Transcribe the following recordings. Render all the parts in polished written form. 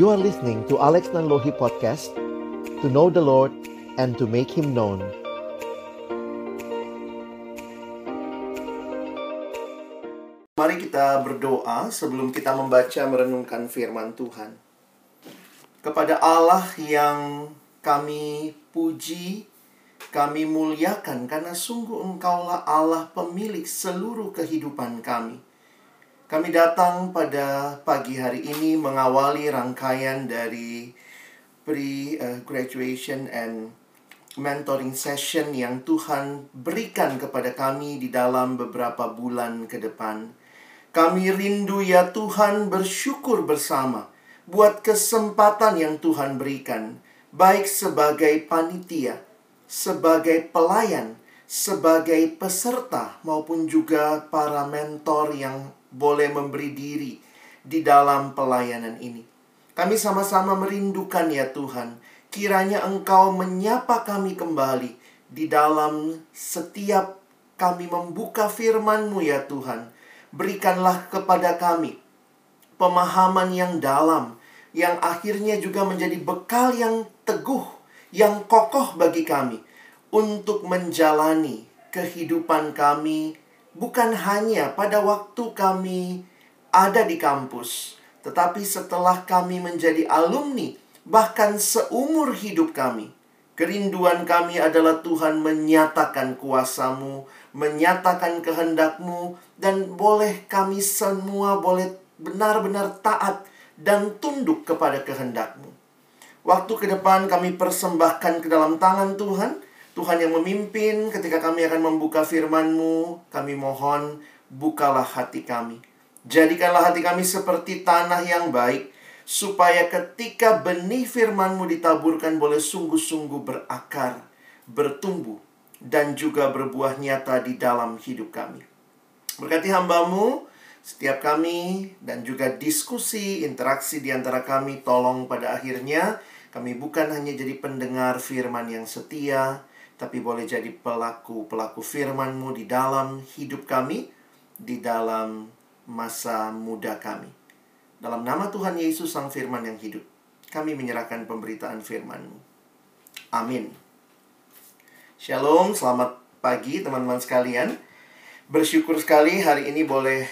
You are listening to Alex Nanlohi Podcast, to know the Lord and to make Him known. Mari kita berdoa sebelum kita membaca merenungkan firman Tuhan. Kepada Allah yang kami puji, kami muliakan karena sungguh Engkaulah Allah pemilik seluruh kehidupan kami. Kami datang pada pagi hari ini mengawali rangkaian dari pre-graduation and mentoring session yang Tuhan berikan kepada kami di dalam beberapa bulan ke depan. Kami rindu ya Tuhan bersyukur bersama buat kesempatan yang Tuhan berikan, baik sebagai panitia, sebagai pelayan, sebagai peserta maupun juga para mentor yang boleh memberi diri di dalam pelayanan ini. Kami sama-sama merindukan ya Tuhan, kiranya Engkau menyapa kami kembali di dalam setiap kami membuka firman-Mu ya Tuhan. Berikanlah kepada kami pemahaman yang dalam, yang akhirnya juga menjadi bekal yang teguh, yang kokoh bagi kami untuk menjalani kehidupan kami. Bukan hanya pada waktu kami ada di kampus, tetapi setelah kami menjadi alumni, bahkan seumur hidup kami. Kerinduan kami adalah Tuhan menyatakan kuasa-Mu, menyatakan kehendak-Mu, dan boleh kami semua boleh benar-benar taat dan tunduk kepada kehendak-Mu. Waktu ke depan kami persembahkan ke dalam tangan Tuhan, Tuhan yang memimpin ketika kami akan membuka firman-Mu, kami mohon bukalah hati kami. Jadikanlah hati kami seperti tanah yang baik, supaya ketika benih firman-Mu ditaburkan boleh sungguh-sungguh berakar, bertumbuh, dan juga berbuah nyata di dalam hidup kami. Berkati hamba-Mu, setiap kami, dan juga diskusi, interaksi di antara kami, tolong pada akhirnya kami bukan hanya jadi pendengar firman yang setia, tapi boleh jadi pelaku-pelaku firman-Mu di dalam hidup kami, di dalam masa muda kami. Dalam nama Tuhan Yesus Sang Firman yang hidup, kami menyerahkan pemberitaan firman-Mu. Amin. Shalom, selamat pagi teman-teman sekalian. Bersyukur sekali hari ini boleh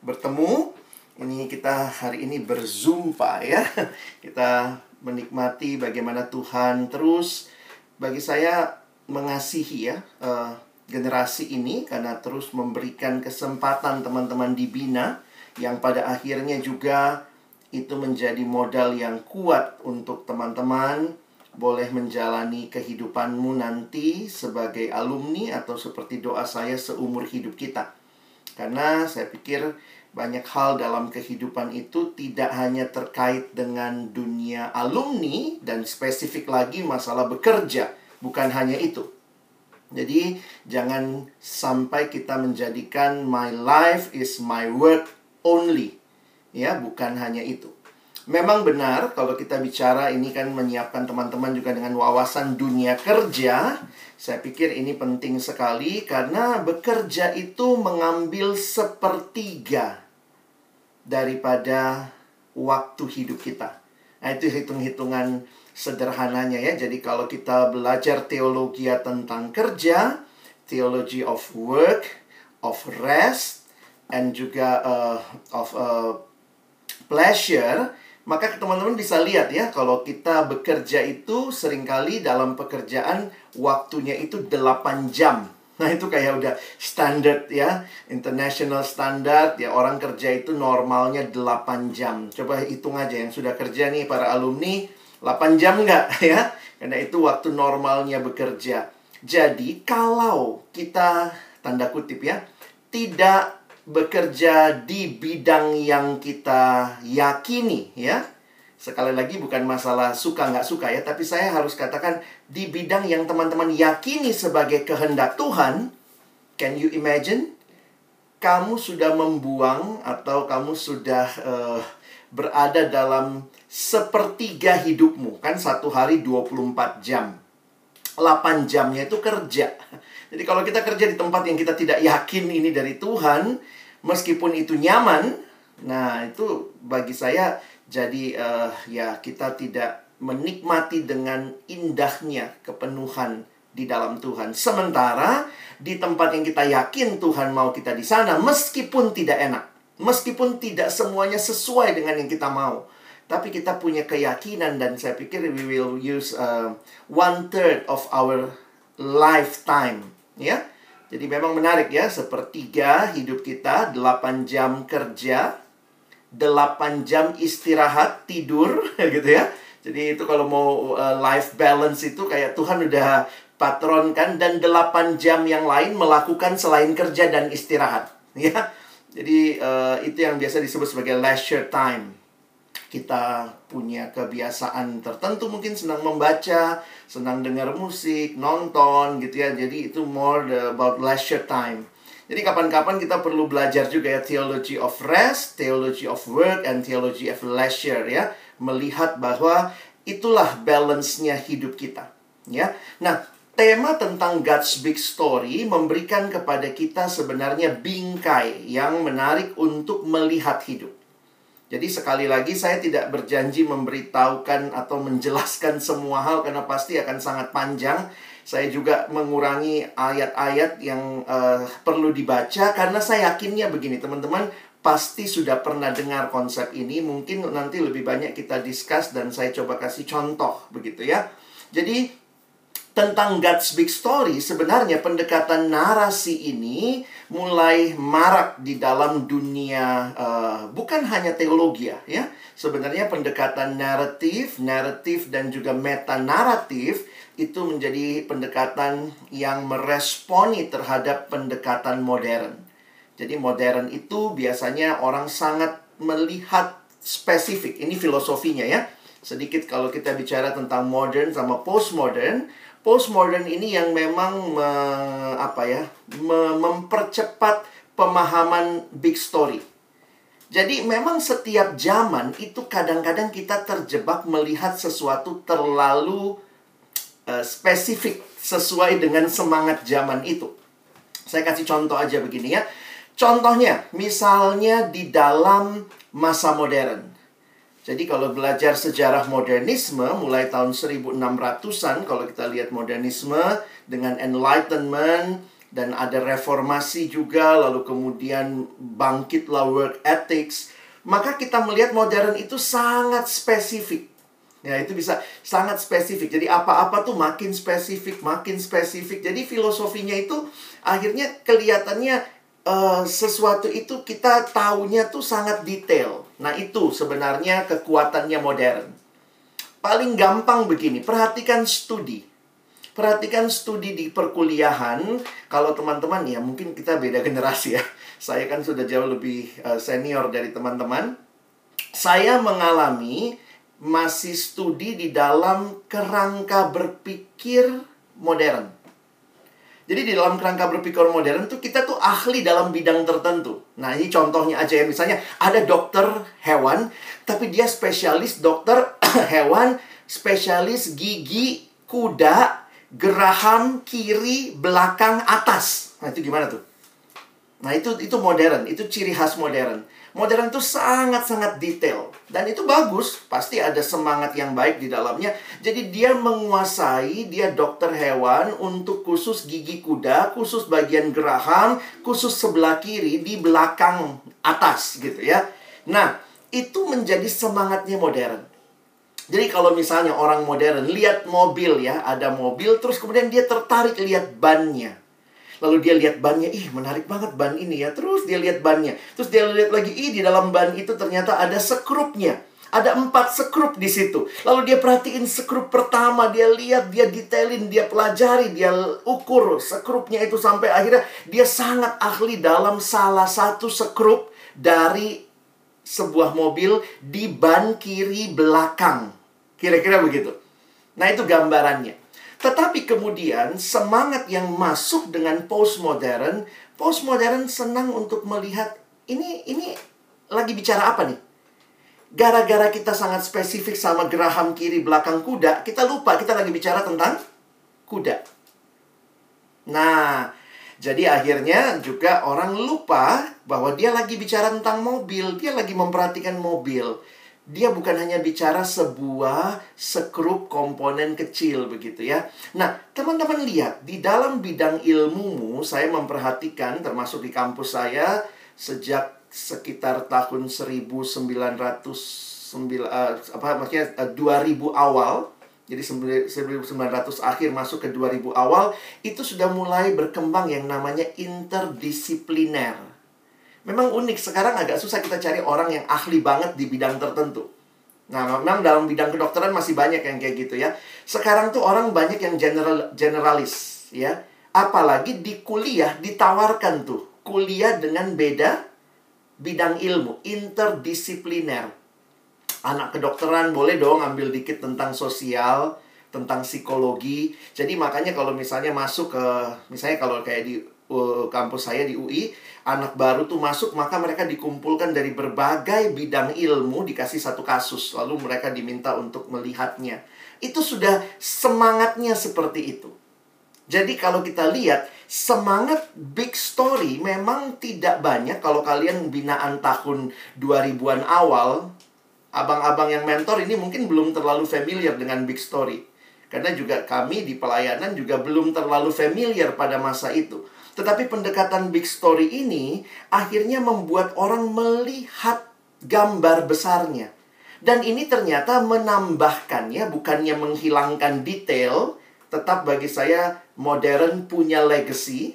bertemu. Ini kita hari ini berzumpa ya. Kita menikmati bagaimana Tuhan terus bagi saya mengasihi ya generasi ini karena terus memberikan kesempatan teman-teman dibina yang pada akhirnya juga itu menjadi modal yang kuat untuk teman-teman boleh menjalani kehidupanmu nanti sebagai alumni atau seperti doa saya seumur hidup kita. Karena saya pikir banyak hal dalam kehidupan itu tidak hanya terkait dengan dunia alumni dan spesifik lagi masalah bekerja. Bukan hanya itu. Jadi, jangan sampai kita menjadikan my life is my work only. Ya, bukan hanya itu. Memang benar kalau kita bicara ini kan menyiapkan teman-teman juga dengan wawasan dunia kerja. Saya pikir ini penting sekali karena bekerja itu mengambil sepertiga daripada waktu hidup kita. Nah, itu hitung-hitungan sederhananya ya. Jadi kalau kita belajar teologi tentang kerja, theology of work, of rest, and juga of pleasure, maka teman-teman bisa lihat ya, kalau kita bekerja itu seringkali dalam pekerjaan waktunya itu 8 jam. Nah, itu kayak udah standar ya, international standard ya, orang kerja itu normalnya 8 jam. Coba hitung aja yang sudah kerja nih para alumni, 8 jam nggak ya? Karena itu waktu normalnya bekerja. Jadi, kalau kita, tanda kutip ya, tidak bekerja di bidang yang kita yakini ya. Sekali lagi bukan masalah suka nggak suka ya, tapi saya harus katakan di bidang yang teman-teman yakini sebagai kehendak Tuhan. Can you imagine? Kamu sudah membuang atau kamu sudah berada dalam sepertiga hidupmu. Kan satu hari 24 jam. 8 jamnya itu kerja. Jadi kalau kita kerja di tempat yang kita tidak yakin ini dari Tuhan, meskipun itu nyaman, nah itu bagi saya Jadi ya kita tidak menikmati dengan indahnya kepenuhan di dalam Tuhan. Sementara di tempat yang kita yakin Tuhan mau kita di sana, meskipun tidak enak, meskipun tidak semuanya sesuai dengan yang kita mau, tapi kita punya keyakinan. Dan saya pikir we will use 1/3 of our lifetime, ya. Jadi memang menarik ya, sepertiga hidup kita, 8 jam kerja, 8 jam istirahat, tidur gitu ya. Jadi itu kalau mau life balance itu kayak Tuhan udah patronkan, dan 8 jam yang lain melakukan selain kerja dan istirahat, ya. Jadi itu yang biasa disebut sebagai leisure time. Kita punya kebiasaan tertentu, mungkin senang membaca, senang dengar musik, nonton gitu ya. Jadi itu more about leisure time. Jadi kapan-kapan kita perlu belajar juga ya, theology of rest, theology of work, and theology of leisure ya. Melihat bahwa itulah balance-nya hidup kita ya. Nah, tema tentang God's Big Story memberikan kepada kita sebenarnya bingkai yang menarik untuk melihat hidup. Jadi sekali lagi saya tidak berjanji memberitahukan atau menjelaskan semua hal karena pasti akan sangat panjang. Saya juga mengurangi ayat-ayat yang perlu dibaca karena saya yakinnya begini, teman-teman pasti sudah pernah dengar konsep ini. Mungkin nanti lebih banyak kita discuss dan saya coba kasih contoh begitu ya. Jadi tentang God's Big Story, sebenarnya pendekatan narasi ini mulai marak di dalam dunia, bukan hanya teologi ya. Sebenarnya pendekatan naratif, dan juga metanaratif itu menjadi pendekatan yang meresponi terhadap pendekatan modern. Jadi modern itu biasanya orang sangat melihat spesifik, ini filosofinya ya. Sedikit kalau kita bicara tentang modern sama postmodern. Postmodern ini yang memang mempercepat pemahaman big story. Jadi memang setiap zaman itu kadang-kadang kita terjebak melihat sesuatu terlalu spesifik sesuai dengan semangat zaman itu. Saya kasih contoh aja begini ya. Contohnya misalnya di dalam masa modern. Jadi kalau belajar sejarah modernisme mulai tahun 1600-an, kalau kita lihat modernisme dengan enlightenment dan ada reformasi juga, lalu kemudian bangkitlah work ethics, maka kita melihat modern itu sangat spesifik. Ya, itu bisa sangat spesifik. Jadi apa-apa tuh makin spesifik. Jadi filosofinya itu akhirnya kelihatannya sesuatu itu kita tahunya tuh sangat detail. Nah itu sebenarnya kekuatannya modern. Paling gampang begini, perhatikan studi. Perhatikan studi di perkuliahan. Kalau teman-teman ya, mungkin kita beda generasi ya. Saya kan sudah jauh lebih senior dari teman-teman. Saya mengalami masih studi di dalam kerangka berpikir modern. Jadi di dalam kerangka berpikir modern tuh kita tuh ahli dalam bidang tertentu. Nah ini contohnya aja ya, misalnya ada dokter hewan, tapi dia spesialis dokter hewan, spesialis gigi, kuda, geraham, kiri, belakang, atas. Nah itu gimana tuh? Nah itu modern, itu ciri khas modern. Modern tuh sangat-sangat detail. Dan itu bagus, pasti ada semangat yang baik di dalamnya. Jadi dia menguasai, dia dokter hewan untuk khusus gigi kuda, khusus bagian geraham, khusus sebelah kiri di belakang atas gitu ya. Nah, itu menjadi semangatnya modern. Jadi kalau misalnya orang modern lihat mobil ya, ada mobil terus kemudian dia tertarik lihat bannya. Lalu dia lihat bannya, ih menarik banget ban ini ya. Terus dia lihat bannya. Terus dia lihat lagi, ih di dalam ban itu ternyata ada sekrupnya. Ada 4 sekrup di situ. Lalu dia perhatiin sekrup pertama, dia lihat, dia detailin, dia pelajari, dia ukur sekrupnya itu sampai akhirnya dia sangat ahli dalam salah satu sekrup dari sebuah mobil di ban kiri belakang. Kira-kira begitu. Nah, itu gambarannya. Tetapi kemudian semangat yang masuk dengan postmodern senang untuk melihat ini lagi bicara apa nih? Gara-gara kita sangat spesifik sama geraham kiri belakang kuda, kita lupa kita lagi bicara tentang kuda. Nah, jadi akhirnya juga orang lupa bahwa dia lagi bicara tentang mobil, dia lagi memperhatikan mobil. dia bukan hanya bicara sebuah sekrup komponen kecil begitu ya. Nah, teman-teman lihat, di dalam bidang ilmumu, saya memperhatikan termasuk di kampus saya sejak sekitar tahun 2000 awal, jadi 1900 akhir masuk ke 2000 awal, itu sudah mulai berkembang yang namanya interdisipliner. Memang unik, sekarang agak susah kita cari orang yang ahli banget di bidang tertentu. Nah, memang dalam bidang kedokteran masih banyak yang kayak gitu ya. Sekarang tuh orang banyak yang generalis ya. Apalagi di kuliah ditawarkan tuh kuliah dengan beda bidang ilmu, interdisipliner. Anak kedokteran boleh dong ambil dikit tentang sosial, tentang psikologi. Jadi makanya kalau misalnya masuk ke, misalnya kalau kayak di kampus saya di UI, anak baru tuh masuk, maka mereka dikumpulkan dari berbagai bidang ilmu, dikasih satu kasus, lalu mereka diminta untuk melihatnya. Itu sudah semangatnya seperti itu. Jadi kalau kita lihat, semangat big story memang tidak banyak. Kalau kalian binaan tahun 2000-an awal, abang-abang yang mentor ini mungkin belum terlalu familiar dengan big story. Karena juga kami di pelayanan juga belum terlalu familiar pada masa itu. Tetapi pendekatan big story ini akhirnya membuat orang melihat gambar besarnya. Dan ini ternyata menambahkannya, bukannya menghilangkan detail. Tetap bagi saya modern punya legacy.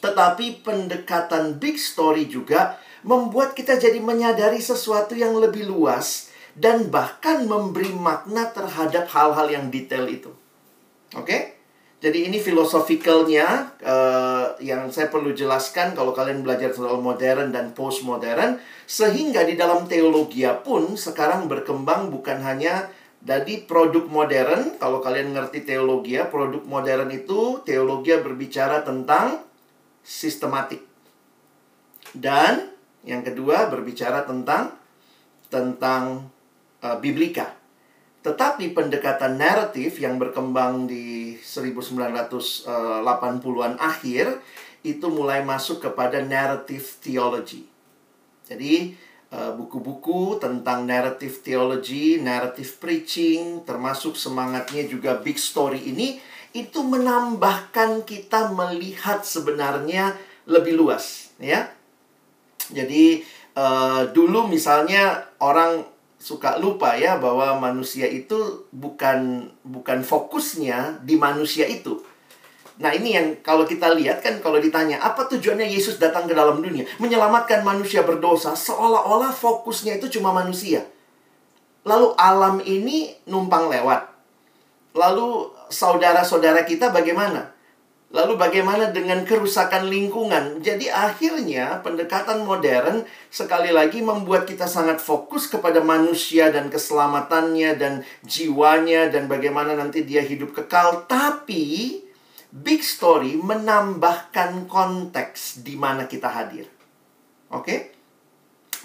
Tetapi pendekatan big story juga membuat kita jadi menyadari sesuatu yang lebih luas. Dan bahkan memberi makna terhadap hal-hal yang detail itu. Oke? Jadi ini filosofisnya yang saya perlu jelaskan kalau kalian belajar soal modern dan postmodern. Sehingga di dalam teologia pun sekarang berkembang bukan hanya dari produk modern. Kalau kalian ngerti teologia, produk modern itu teologia berbicara tentang sistematik. Dan yang kedua berbicara tentang biblika. Tetapi pendekatan naratif yang berkembang di 1980-an akhir itu mulai masuk kepada narrative theology. Jadi buku-buku tentang narrative theology, narrative preaching, termasuk semangatnya juga big story ini, itu menambahkan kita melihat sebenarnya lebih luas, ya. Jadi dulu misalnya orang suka lupa ya bahwa manusia itu bukan fokusnya di manusia itu. Nah ini yang kalau kita lihat kan, kalau ditanya apa tujuannya Yesus datang ke dalam dunia, menyelamatkan manusia berdosa, seolah-olah fokusnya itu cuma manusia. Lalu alam ini numpang lewat. Lalu saudara-saudara kita bagaimana? Lalu bagaimana dengan kerusakan lingkungan? Jadi akhirnya pendekatan modern sekali lagi membuat kita sangat fokus kepada manusia dan keselamatannya dan jiwanya dan bagaimana nanti dia hidup kekal. Tapi big story menambahkan konteks di mana kita hadir. Oke?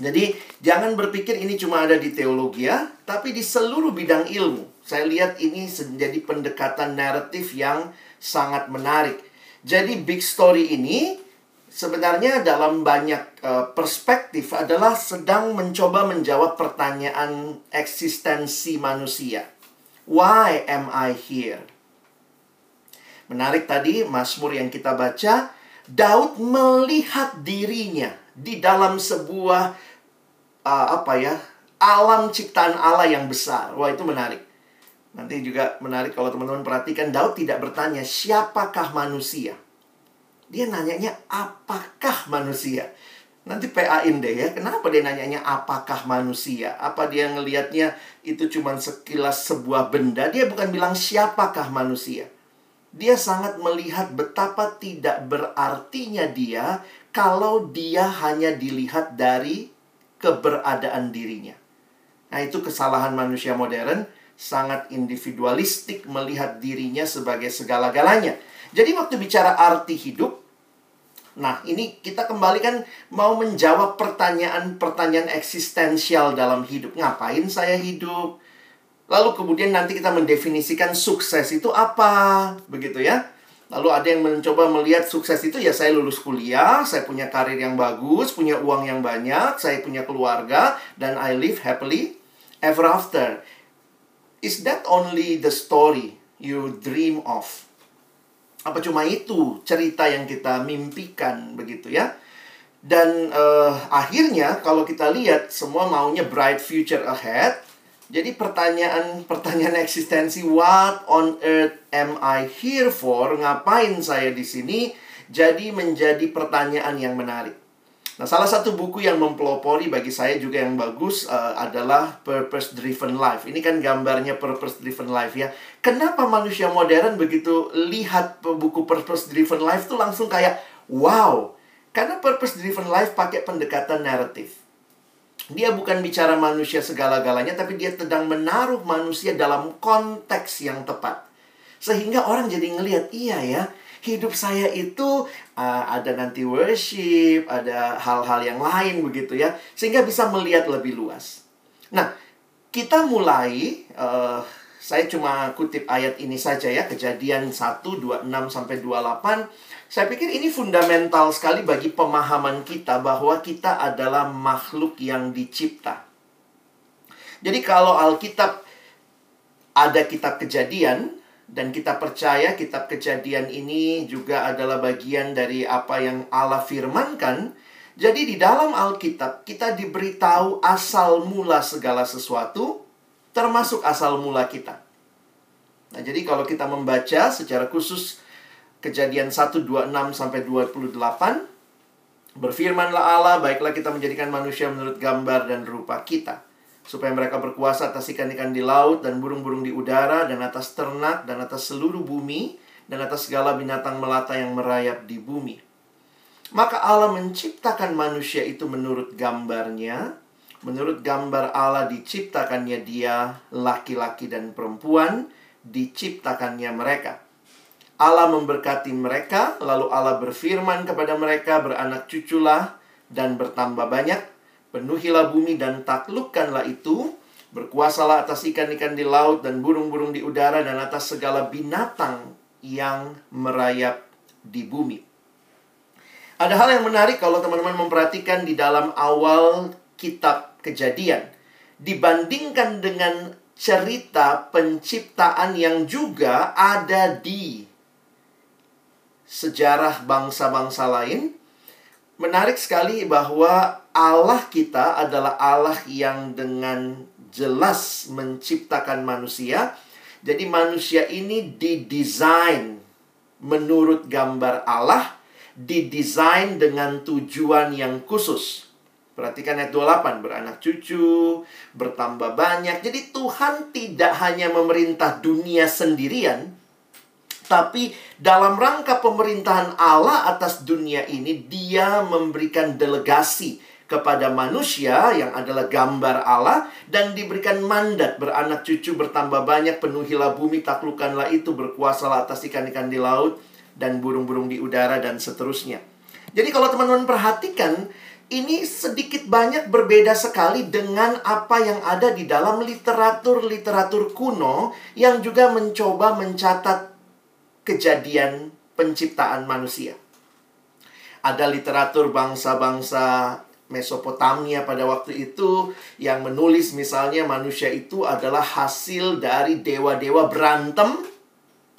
Jadi jangan berpikir ini cuma ada di teologi ya, tapi di seluruh bidang ilmu. Saya lihat ini menjadi pendekatan naratif yang sangat menarik. Jadi big story ini sebenarnya dalam banyak perspektif adalah sedang mencoba menjawab pertanyaan eksistensi manusia. Why am I here? Menarik tadi Mazmur yang kita baca, Daud melihat dirinya di dalam sebuah alam ciptaan Allah yang besar. Wah, itu menarik. Nanti juga menarik kalau teman-teman perhatikan, Daud tidak bertanya siapakah manusia. Dia nanyanya apakah manusia. Nanti PA-in deh ya, kenapa dia nanyanya apakah manusia. Apa dia ngelihatnya itu cuma sekilas sebuah benda. Dia bukan bilang siapakah manusia. Dia sangat melihat betapa tidak berartinya dia kalau dia hanya dilihat dari keberadaan dirinya. Nah itu kesalahan manusia modern, sangat individualistik melihat dirinya sebagai segala-galanya. Jadi waktu bicara arti hidup, nah ini kita kembali kan mau menjawab pertanyaan-pertanyaan eksistensial dalam hidup. Ngapain saya hidup? Lalu kemudian nanti kita mendefinisikan sukses itu apa, begitu ya. Lalu ada yang mencoba melihat sukses itu, ya saya lulus kuliah, saya punya karir yang bagus, punya uang yang banyak, saya punya keluarga, dan I live happily ever after. Is that only the story you dream of? Apa cuma itu cerita yang kita mimpikan, begitu ya? Dan akhirnya kalau kita lihat semua maunya bright future ahead. Jadi pertanyaan eksistensi, what on earth am I here for? Ngapain saya di sini? Jadi menjadi pertanyaan yang menarik. Nah, salah satu buku yang mempelopori bagi saya juga yang bagus adalah Purpose Driven Life. Ini kan gambarnya Purpose Driven Life ya. Kenapa manusia modern begitu lihat buku Purpose Driven Life tuh langsung kayak wow. Karena Purpose Driven Life pakai pendekatan naratif. Dia bukan bicara manusia segala-galanya, tapi dia sedang menaruh manusia dalam konteks yang tepat. Sehingga orang jadi ngelihat, iya ya, hidup saya itu ada nanti worship, ada hal-hal yang lain begitu ya. Sehingga bisa melihat lebih luas. Nah, kita mulai, saya cuma kutip ayat ini saja ya, Kejadian 1, 26 sampai 28. Saya pikir ini fundamental sekali bagi pemahaman kita bahwa kita adalah makhluk yang dicipta. Jadi kalau Alkitab ada kitab Kejadian, dan kita percaya kitab Kejadian ini juga adalah bagian dari apa yang Allah firmankan. Jadi di dalam Alkitab kita diberitahu asal mula segala sesuatu, termasuk asal mula kita. Nah, jadi kalau kita membaca secara khusus Kejadian 1, 26 sampai 28, berfirmanlah Allah, baiklah kita menjadikan manusia menurut gambar dan rupa kita, supaya mereka berkuasa atas ikan-ikan di laut dan burung-burung di udara, dan atas ternak, dan atas seluruh bumi, dan atas segala binatang melata yang merayap di bumi. Maka Allah menciptakan manusia itu menurut gambarnya. Menurut gambar Allah diciptakannya dia, laki-laki dan perempuan diciptakannya mereka. Allah memberkati mereka, lalu Allah berfirman kepada mereka, beranak cuculah dan bertambah banyak, penuhilah bumi dan taklukkanlah itu, berkuasalah atas ikan-ikan di laut dan burung-burung di udara dan atas segala binatang yang merayap di bumi. Ada hal yang menarik kalau teman-teman memperhatikan di dalam awal kitab Kejadian dibandingkan dengan cerita penciptaan yang juga ada di sejarah bangsa-bangsa lain. Menarik sekali bahwa Allah kita adalah Allah yang dengan jelas menciptakan manusia. Jadi manusia ini didesain menurut gambar Allah, didesain dengan tujuan yang khusus. Perhatikan ayat 28, beranak cucu, bertambah banyak. Jadi Tuhan tidak hanya memerintah dunia sendirian, tapi dalam rangka pemerintahan Allah atas dunia ini, dia memberikan delegasi kepada manusia yang adalah gambar Allah, dan diberikan mandat, beranak cucu, bertambah banyak, penuhilah bumi, taklukkanlah itu, berkuasalah atas ikan-ikan di laut, dan burung-burung di udara, dan seterusnya. Jadi kalau teman-teman perhatikan, ini sedikit banyak berbeda sekali dengan apa yang ada di dalam literatur-literatur kuno yang juga mencoba mencatat kejadian penciptaan manusia. Ada literatur bangsa-bangsa Mesopotamia pada waktu itu yang menulis misalnya manusia itu adalah hasil dari dewa-dewa berantem.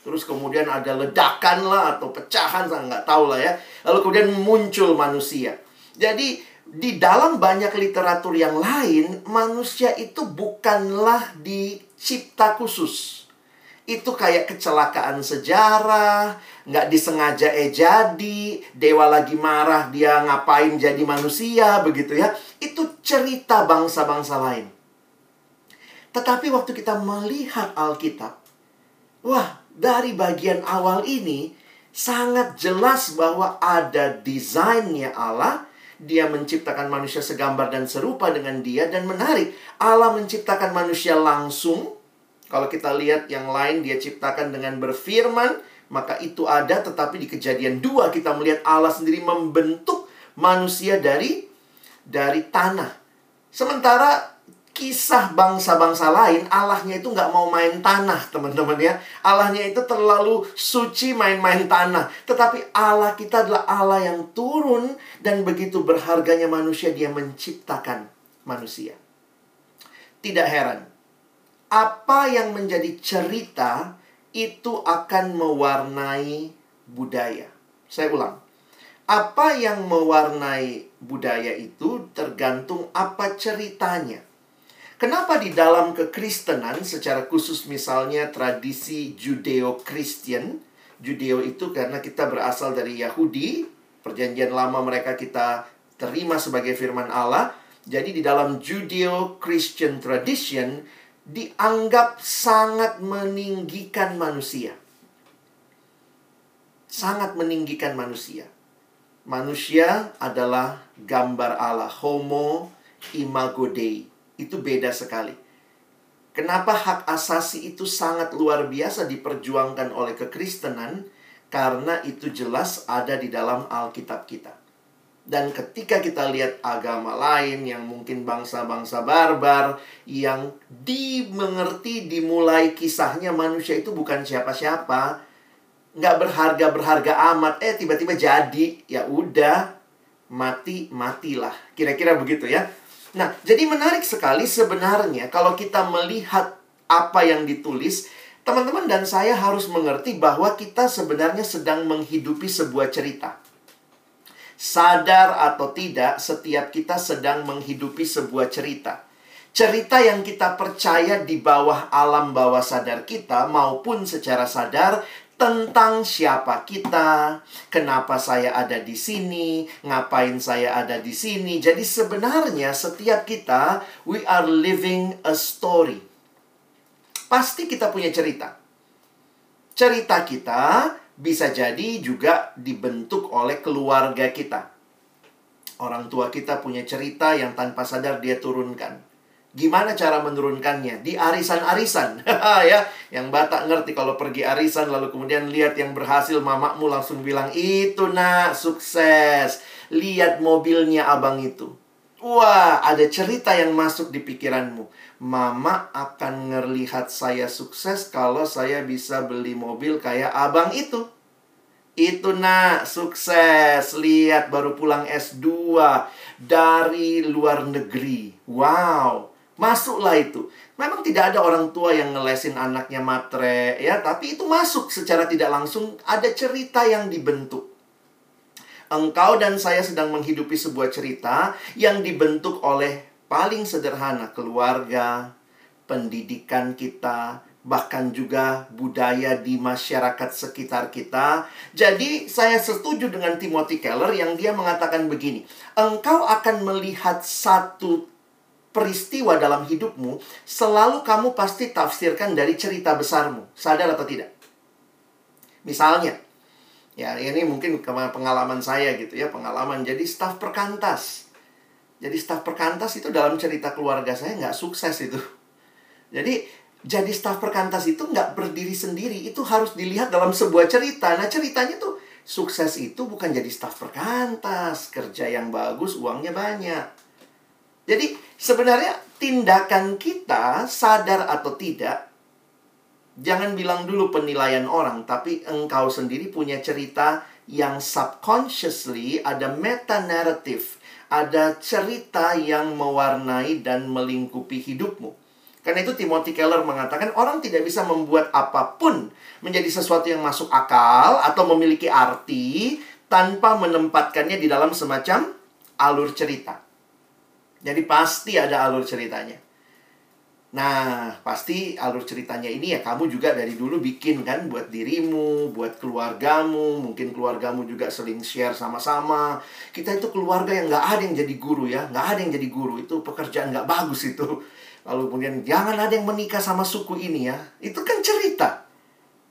Terus kemudian ada ledakan lah atau pecahan, saya nggak tahu lah ya. Lalu kemudian muncul manusia. Jadi, di dalam banyak literatur yang lain, manusia itu bukanlah dicipta khusus. Itu kayak kecelakaan sejarah, nggak disengaja jadi, dewa lagi marah, dia ngapain jadi manusia, begitu ya. Itu cerita bangsa-bangsa lain. Tetapi waktu kita melihat Alkitab, wah, dari bagian awal ini, sangat jelas bahwa ada desainnya Allah. Dia menciptakan manusia segambar dan serupa dengan dia. Dan menarik, Allah menciptakan manusia langsung. Kalau kita lihat yang lain, dia ciptakan dengan berfirman. Maka itu ada, tetapi di Kejadian 2 kita melihat Allah sendiri membentuk manusia dari tanah. Sementara kisah bangsa-bangsa lain, Allahnya itu nggak mau main tanah, teman-teman ya. Allahnya itu terlalu suci main-main tanah. Tetapi Allah kita adalah Allah yang turun, dan begitu berharganya manusia, Dia menciptakan manusia. Tidak heran, apa yang menjadi cerita itu akan mewarnai budaya. Saya ulang. Apa yang mewarnai budaya itu tergantung apa ceritanya. Kenapa di dalam kekristenan, secara khusus misalnya tradisi Judeo-Christian, Judeo itu karena kita berasal dari Yahudi, perjanjian lama mereka kita terima sebagai firman Allah. Jadi di dalam Judeo-Christian tradition, dianggap sangat meninggikan manusia. Sangat meninggikan manusia. Manusia adalah gambar Allah, homo imago Dei. Itu beda sekali. Kenapa hak asasi itu sangat luar biasa diperjuangkan oleh kekristenan? Karena itu jelas ada di dalam Alkitab kita. Dan ketika kita lihat agama lain yang mungkin bangsa-bangsa barbar, yang dimengerti dimulai kisahnya manusia itu bukan siapa-siapa, nggak berharga-berharga amat, tiba-tiba jadi, ya udah, mati-matilah. Kira-kira begitu ya. Nah, jadi menarik sekali sebenarnya kalau kita melihat apa yang ditulis, teman-teman dan saya harus mengerti bahwa kita sebenarnya sedang menghidupi sebuah cerita. Sadar atau tidak, setiap kita sedang menghidupi sebuah cerita. Cerita yang kita percaya di bawah alam bawah sadar kita maupun secara sadar, tentang siapa kita, kenapa saya ada di sini, ngapain saya ada di sini. Jadi sebenarnya setiap kita, we are living a story. Pasti kita punya cerita. Cerita kita bisa jadi juga dibentuk oleh keluarga kita. Orang tua kita punya cerita yang tanpa sadar dia turunkan. Gimana cara menurunkannya? Di arisan-arisan. Ya, yang Batak ngerti kalau pergi arisan lalu kemudian lihat yang berhasil, mamakmu langsung bilang, "Itu nak, sukses. Lihat mobilnya abang itu." Wah, ada cerita yang masuk di pikiranmu. Mama akan ngelihat saya sukses kalau saya bisa beli mobil kayak abang itu. Itu nak, sukses. Lihat baru pulang S2 dari luar negeri. Wow. Masuklah itu. Memang tidak ada orang tua yang ngelesin anaknya matre, ya, tapi itu masuk secara tidak langsung, ada cerita yang dibentuk. Engkau dan saya sedang menghidupi sebuah cerita yang dibentuk oleh paling sederhana keluarga, pendidikan kita, bahkan juga budaya di masyarakat sekitar kita. Jadi saya setuju dengan Timothy Keller yang dia mengatakan begini, engkau akan melihat satu peristiwa dalam hidupmu, selalu kamu pasti tafsirkan dari cerita besarmu. Sadar atau tidak? Misalnya, ya ini mungkin pengalaman saya gitu ya, pengalaman jadi staf perkantas. Jadi staf perkantas itu dalam cerita keluarga saya nggak sukses itu. Jadi staf perkantas itu nggak berdiri sendiri, itu harus dilihat dalam sebuah cerita. Nah ceritanya tuh, sukses itu bukan jadi staf perkantas, kerja yang bagus, uangnya banyak. Jadi sebenarnya tindakan kita, sadar atau tidak, jangan bilang dulu penilaian orang, tapi engkau sendiri punya cerita yang subconsciously ada meta-narrative, ada cerita yang mewarnai dan melingkupi hidupmu. Karena itu Timothy Keller mengatakan orang tidak bisa membuat apapun menjadi sesuatu yang masuk akal atau memiliki arti tanpa menempatkannya di dalam semacam alur cerita. Jadi pasti ada alur ceritanya. Nah, pasti alur ceritanya ini ya kamu juga dari dulu bikin kan buat dirimu, buat keluargamu. Mungkin keluargamu juga sering share sama-sama. Kita itu keluarga yang nggak ada yang jadi guru ya. Nggak ada yang jadi guru, itu pekerjaan nggak bagus itu. Lalu kemudian jangan ada yang menikah sama suku ini ya. Itu kan cerita.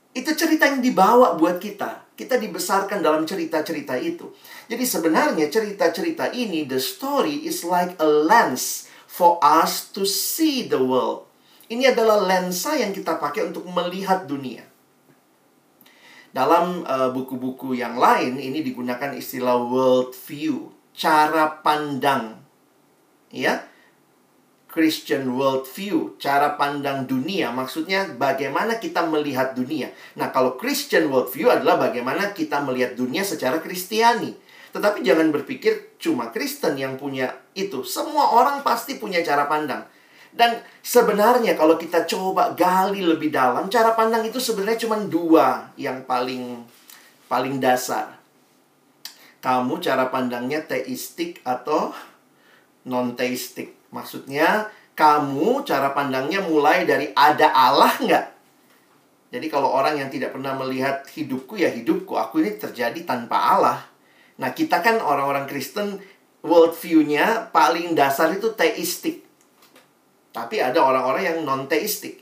Itu cerita yang dibawa buat kita. Kita dibesarkan dalam cerita-cerita itu. Jadi sebenarnya cerita-cerita ini, the story is like a lens for us to see the world. Ini adalah lensa yang kita pakai untuk melihat dunia. Dalam buku-buku yang lain, ini digunakan istilah world view, cara pandang. Ya, Christian worldview, cara pandang dunia, maksudnya bagaimana kita melihat dunia. Nah, kalau Christian worldview adalah bagaimana kita melihat dunia secara Kristiani. Tetapi jangan berpikir cuma Kristen yang punya itu. Semua orang pasti punya cara pandang. Dan sebenarnya kalau kita coba gali lebih dalam, cara pandang itu sebenarnya cuma dua yang paling dasar. Kamu cara pandangnya teistik atau non-teistik. Maksudnya, kamu cara pandangnya mulai dari ada Allah nggak? Jadi kalau orang yang tidak pernah melihat hidupku ya hidupku, aku ini terjadi tanpa Allah. Nah, kita kan orang-orang Kristen worldview-nya paling dasar itu teistik. Tapi ada orang-orang yang non-teistik.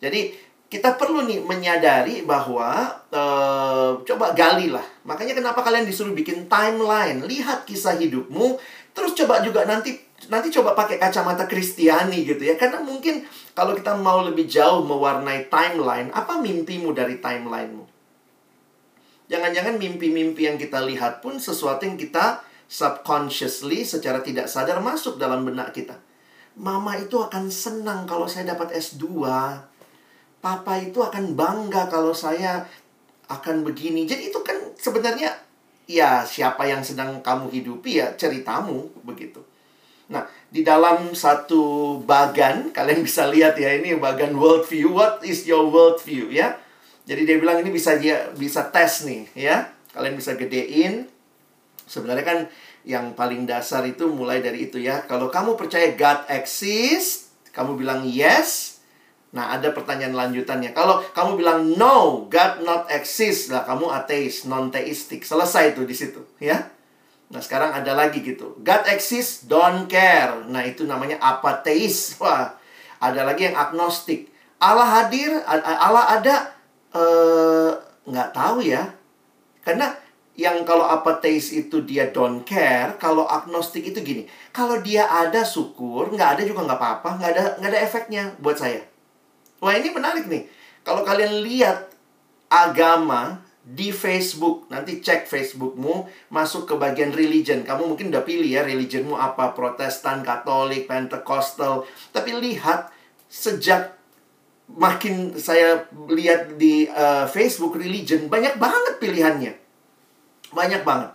Jadi kita perlu nih menyadari bahwa coba galilah. Makanya kenapa kalian disuruh bikin timeline, lihat kisah hidupmu, terus coba juga nanti coba pakai kacamata Kristiani gitu ya. Karena mungkin kalau kita mau lebih jauh mewarnai timeline, apa mimpimu dari timelinemu? Jangan-jangan mimpi-mimpi yang kita lihat pun sesuatu yang kita subconsciously secara tidak sadar masuk dalam benak kita. Mama itu akan senang kalau saya dapat S2. Papa itu akan bangga kalau saya akan begini. Jadi itu kan sebenarnya ya siapa yang sedang kamu hidupi ya ceritamu begitu. Nah, di dalam satu bagan kalian bisa lihat ya, ini bagan worldview. What is your worldview ya? Jadi dia bilang ini bisa tes nih ya. Kalian bisa gedein. Sebenarnya kan yang paling dasar itu mulai dari itu ya. Kalau kamu percaya God exists, kamu bilang yes. Nah, ada pertanyaan lanjutannya. Kalau kamu bilang no, God not exists, lah kamu ateis, non-teistik. Selesai itu di situ ya. Nah, sekarang ada lagi gitu. God exists, don't care. Nah, itu namanya apateis. Wah, ada lagi yang agnostik. Allah hadir, Allah ada, nggak tahu ya. Karena yang kalau apatheis itu dia don't care, kalau agnostik itu gini. Kalau dia ada syukur, nggak ada juga nggak apa-apa, nggak ada efeknya buat saya. Wah, ini menarik nih. Kalau kalian lihat agama di Facebook, nanti cek Facebookmu, masuk ke bagian religion. Kamu mungkin udah pilih ya religionmu apa, Protestan, Katolik, Pentecostal. Tapi lihat sejak makin saya lihat di Facebook religion, banyak banget pilihannya. Banyak banget.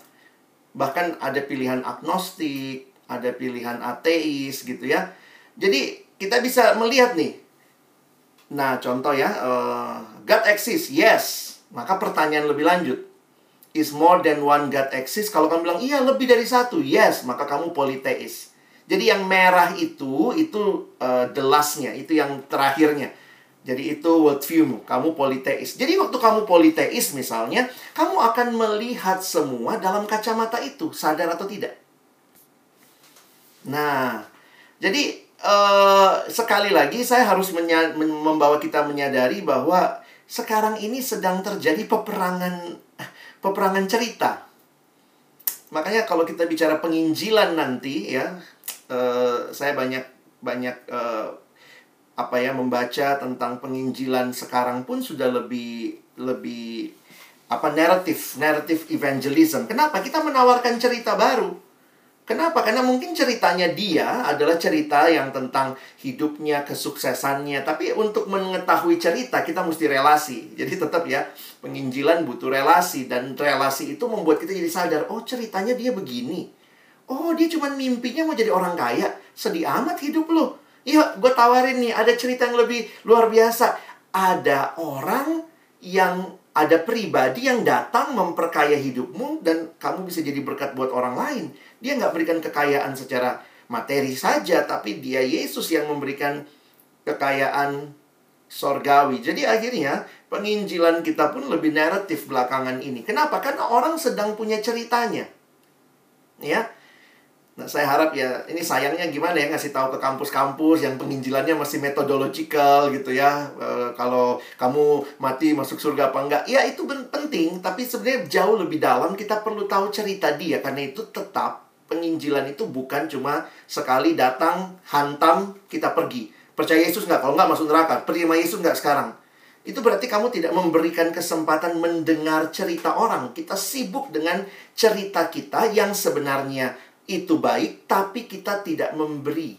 Bahkan ada pilihan agnostik, ada pilihan ateis gitu ya. Jadi kita bisa melihat nih. Nah, contoh ya, God exists, yes. Maka pertanyaan lebih lanjut, is more than one God exists? Kalau kamu bilang, iya lebih dari satu, yes. Maka kamu politeis. Jadi yang merah itu the last-nya, itu yang terakhirnya. Jadi itu worldview-mu, kamu politeis. Jadi waktu kamu politeis misalnya, kamu akan melihat semua dalam kacamata itu, sadar atau tidak. Nah, jadi sekali lagi saya harus membawa kita menyadari bahwa sekarang ini sedang terjadi peperangan cerita. Makanya kalau kita bicara penginjilan nanti ya, saya banyak membaca tentang penginjilan sekarang pun sudah lebih naratif evangelism. Kenapa? Kita menawarkan cerita baru. Kenapa? Karena mungkin ceritanya dia adalah cerita yang tentang hidupnya, kesuksesannya. Tapi untuk mengetahui cerita kita mesti relasi. Jadi tetap ya, penginjilan butuh relasi. Dan relasi itu membuat kita jadi sadar, oh ceritanya dia begini. Oh dia cuman mimpinya mau jadi orang kaya. Sedih amat hidup lo. Iya, gue tawarin nih, ada cerita yang lebih luar biasa. Ada orang yang, ada pribadi yang datang memperkaya hidupmu dan kamu bisa jadi berkat buat orang lain. Dia nggak berikan kekayaan secara materi saja, tapi dia Yesus yang memberikan kekayaan sorgawi. Jadi akhirnya penginjilan kita pun lebih naratif belakangan ini. Kenapa? Karena orang sedang punya ceritanya. Ya. Nah, saya harap ya, ini sayangnya gimana ya, ngasih tahu ke kampus-kampus yang penginjilannya masih metodological gitu ya. Kalau kamu mati masuk surga apa enggak, ya itu penting. Tapi sebenarnya jauh lebih dalam, kita perlu tahu cerita dia. Karena itu tetap, penginjilan itu bukan cuma sekali datang, hantam, kita pergi. Percaya Yesus enggak? Kalau enggak masuk neraka. Percaya Yesus enggak sekarang? Itu berarti kamu tidak memberikan kesempatan mendengar cerita orang. Kita sibuk dengan cerita kita yang sebenarnya itu baik, tapi kita tidak memberi.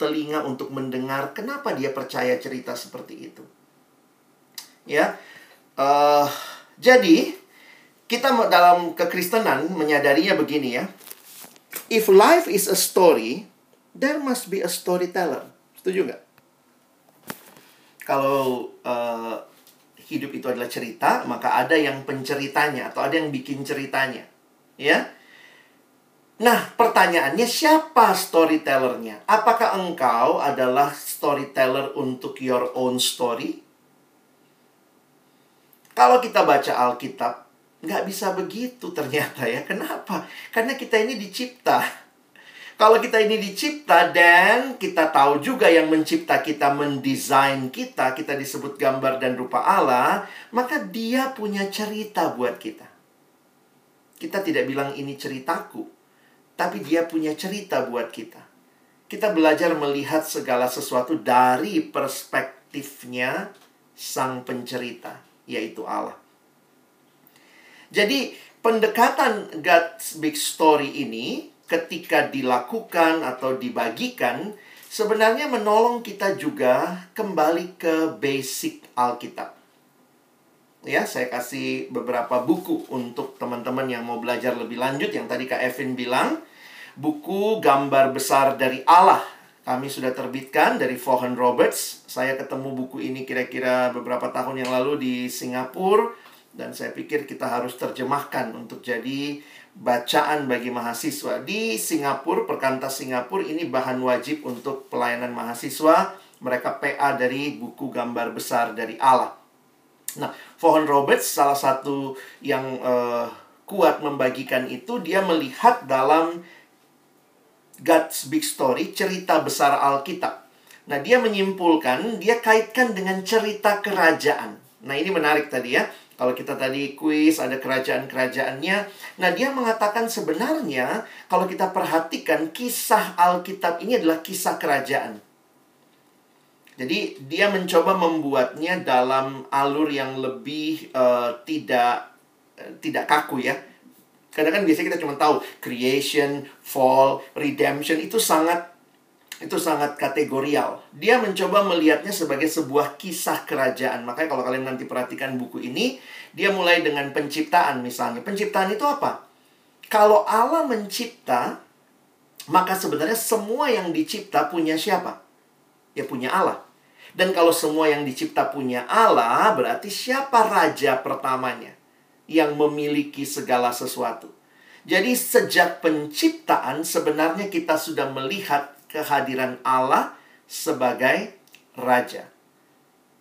telinga untuk mendengar. Kenapa dia percaya cerita seperti itu? Ya, jadi kita dalam kekristenan menyadarinya begini ya. If life is a story, there must be a storyteller. Setuju nggak? Kalau hidup itu adalah cerita, maka ada yang penceritanya atau ada yang bikin ceritanya, ya. Nah, pertanyaannya siapa storytellernya? Apakah engkau adalah storyteller untuk your own story? Kalau kita baca Alkitab, nggak bisa begitu ternyata ya. Kenapa? Karena kita ini dicipta. Kalau kita ini dicipta dan kita tahu juga yang mencipta kita, mendesain kita, kita disebut gambar dan rupa Allah, maka dia punya cerita buat kita. Kita tidak bilang ini ceritaku, tapi dia punya cerita buat kita. Kita belajar melihat segala sesuatu dari perspektifnya sang pencerita, yaitu Allah. Jadi pendekatan God's Big Story ini ketika dilakukan atau dibagikan, sebenarnya menolong kita juga kembali ke basic Alkitab. Ya, saya kasih beberapa buku untuk teman-teman yang mau belajar lebih lanjut. Yang tadi Kak Evin bilang, buku Gambar Besar dari Allah kami sudah terbitkan dari Vaughan Roberts. Saya ketemu buku ini kira-kira beberapa tahun yang lalu di Singapura, dan saya pikir kita harus terjemahkan untuk jadi bacaan bagi mahasiswa. Di Singapura, Perkantas Singapura, ini bahan wajib untuk pelayanan mahasiswa. Mereka PA dari buku Gambar Besar dari Allah. Nah, Vaughan Roberts salah satu yang kuat membagikan itu, dia melihat dalam God's Big Story, cerita besar Alkitab. Nah, dia menyimpulkan, dia kaitkan dengan cerita kerajaan. Nah, ini menarik tadi ya. Kalau kita tadi kuis, ada kerajaan-kerajaannya. Nah, dia mengatakan sebenarnya, kalau kita perhatikan, kisah Alkitab ini adalah kisah kerajaan. Jadi, dia mencoba membuatnya dalam alur yang lebih tidak kaku ya. Karena kan biasanya kita cuma tahu creation, fall, redemption itu sangat kategorial. Dia mencoba melihatnya sebagai sebuah kisah kerajaan. Makanya kalau kalian nanti perhatikan buku ini, dia mulai dengan penciptaan misalnya. Penciptaan itu apa? Kalau Allah mencipta, maka sebenarnya semua yang dicipta punya siapa? Ya punya Allah. Dan kalau semua yang dicipta punya Allah, berarti siapa raja pertamanya yang memiliki segala sesuatu? Jadi sejak penciptaan sebenarnya kita sudah melihat kehadiran Allah sebagai raja.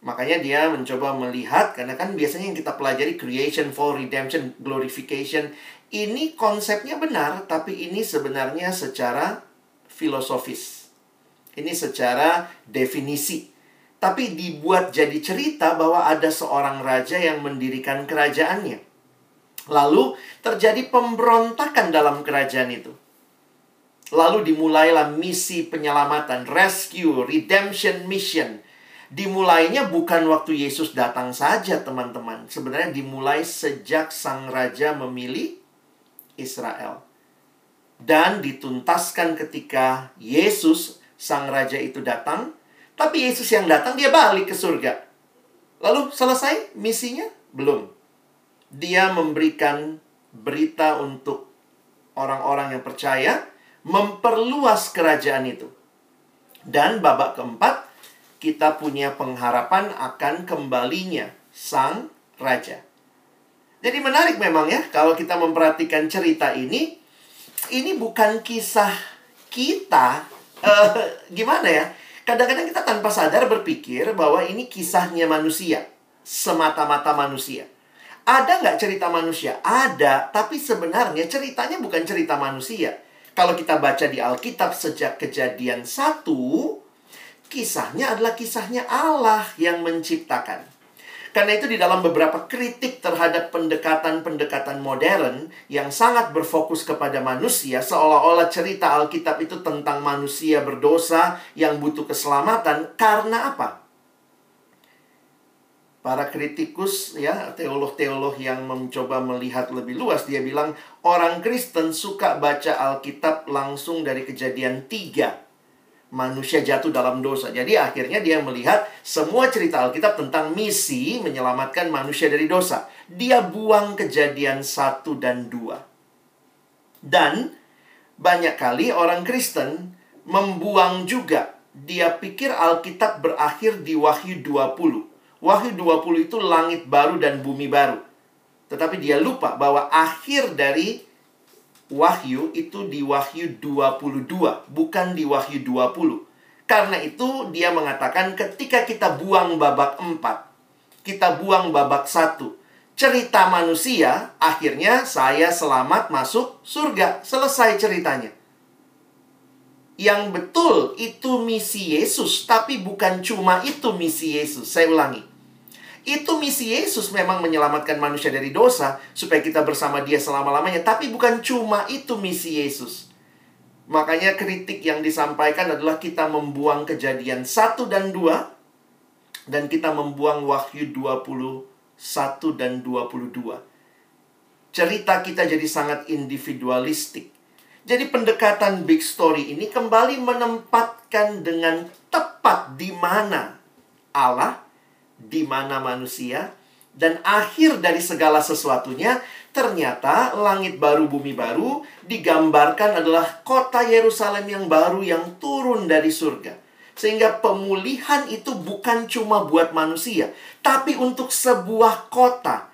Makanya dia mencoba melihat, karena kan biasanya yang kita pelajari creation, fall, redemption, glorification, ini konsepnya benar, tapi ini sebenarnya secara filosofis. Ini secara definisi. Tapi dibuat jadi cerita bahwa ada seorang raja yang mendirikan kerajaannya. Lalu terjadi pemberontakan dalam kerajaan itu. Lalu dimulailah misi penyelamatan, rescue, redemption mission. Dimulainya bukan waktu Yesus datang saja, teman-teman. Sebenarnya dimulai sejak sang raja memilih Israel. Dan dituntaskan ketika Yesus, sang raja itu datang. Tapi Yesus yang datang, dia balik ke surga. Lalu selesai misinya? Belum. Dia memberikan berita untuk orang-orang yang percaya, memperluas kerajaan itu. Dan babak keempat, kita punya pengharapan akan kembalinya sang raja. Jadi menarik memang ya, kalau kita memperhatikan cerita ini bukan kisah kita, gimana ya? Kadang-kadang kita tanpa sadar berpikir bahwa ini kisahnya manusia, semata-mata manusia. Ada nggak cerita manusia? Ada, tapi sebenarnya ceritanya bukan cerita manusia. Kalau kita baca di Alkitab sejak Kejadian 1, kisahnya adalah kisahnya Allah yang menciptakan. Karena itu di dalam beberapa kritik terhadap pendekatan-pendekatan modern yang sangat berfokus kepada manusia, seolah-olah cerita Alkitab itu tentang manusia berdosa yang butuh keselamatan. Karena apa? Para kritikus, ya, teolog-teolog yang mencoba melihat lebih luas, dia bilang orang Kristen suka baca Alkitab langsung dari Kejadian 3. manusia jatuh dalam dosa. Jadi akhirnya dia melihat semua cerita Alkitab tentang misi menyelamatkan manusia dari dosa. Dia buang Kejadian 1 dan 2. Dan banyak kali orang Kristen membuang juga. Dia pikir Alkitab berakhir di Wahyu 20. Wahyu 20 itu langit baru dan bumi baru. Tetapi dia lupa bahwa akhir dari Wahyu itu di Wahyu 22, bukan di Wahyu 20. Karena itu dia mengatakan ketika kita buang babak 4, kita buang babak 1, cerita manusia, akhirnya saya selamat masuk surga, selesai ceritanya. Yang betul itu misi Yesus, tapi bukan cuma itu misi Yesus. Saya ulangi. Itu misi Yesus memang menyelamatkan manusia dari dosa, supaya kita bersama dia selama-lamanya. Tapi bukan cuma itu misi Yesus. Makanya kritik yang disampaikan adalah kita membuang Kejadian 1 dan 2. Dan kita membuang Wahyu 21 dan 22. Cerita kita jadi sangat individualistik. Jadi pendekatan big story ini kembali menempatkan dengan tepat di mana Allah, di mana manusia, dan akhir dari segala sesuatunya. Ternyata langit baru, bumi baru digambarkan adalah kota Yerusalem yang baru yang turun dari surga. Sehingga pemulihan itu bukan cuma buat manusia, tapi untuk sebuah kota,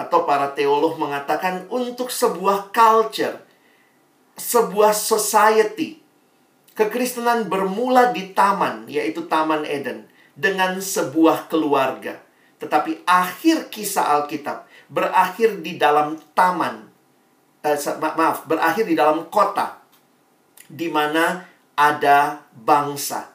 atau para teolog mengatakan untuk sebuah culture, sebuah society. Kekristenan bermula di taman, yaitu Taman Eden, dengan sebuah keluarga. Tetapi akhir kisah Alkitab berakhir di dalam taman, berakhir di dalam kota, di mana ada bangsa.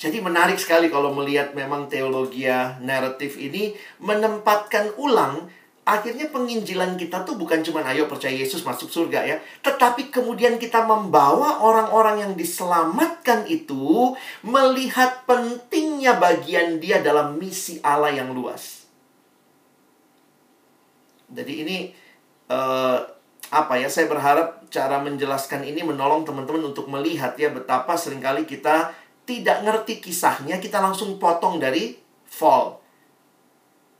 Jadi menarik sekali kalau melihat memang teologi naratif ini menempatkan ulang. Akhirnya penginjilan kita tuh bukan cuma ayo percaya Yesus masuk surga ya, tetapi kemudian kita membawa orang-orang yang diselamatkan itu melihat penting bagian dia dalam misi Allah yang luas. Jadi ini saya berharap cara menjelaskan ini menolong teman-teman untuk melihat ya betapa seringkali kita tidak ngerti kisahnya, kita langsung potong dari fall.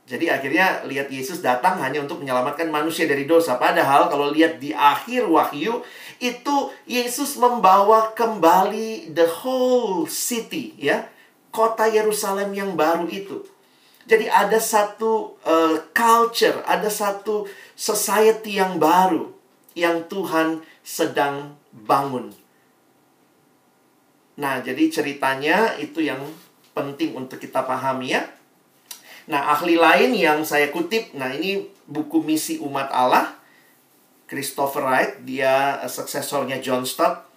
Jadi akhirnya lihat Yesus datang hanya untuk menyelamatkan manusia dari dosa. Padahal kalau lihat di akhir Wahyu, itu Yesus membawa kembali the whole city ya, kota Yerusalem yang baru itu. Jadi ada satu culture, ada satu society yang baru yang Tuhan sedang bangun. Nah, jadi ceritanya itu yang penting untuk kita pahami ya. Nah, ahli lain yang saya kutip, nah ini buku Misi Umat Allah, Christopher Wright, dia suksesornya John Stott.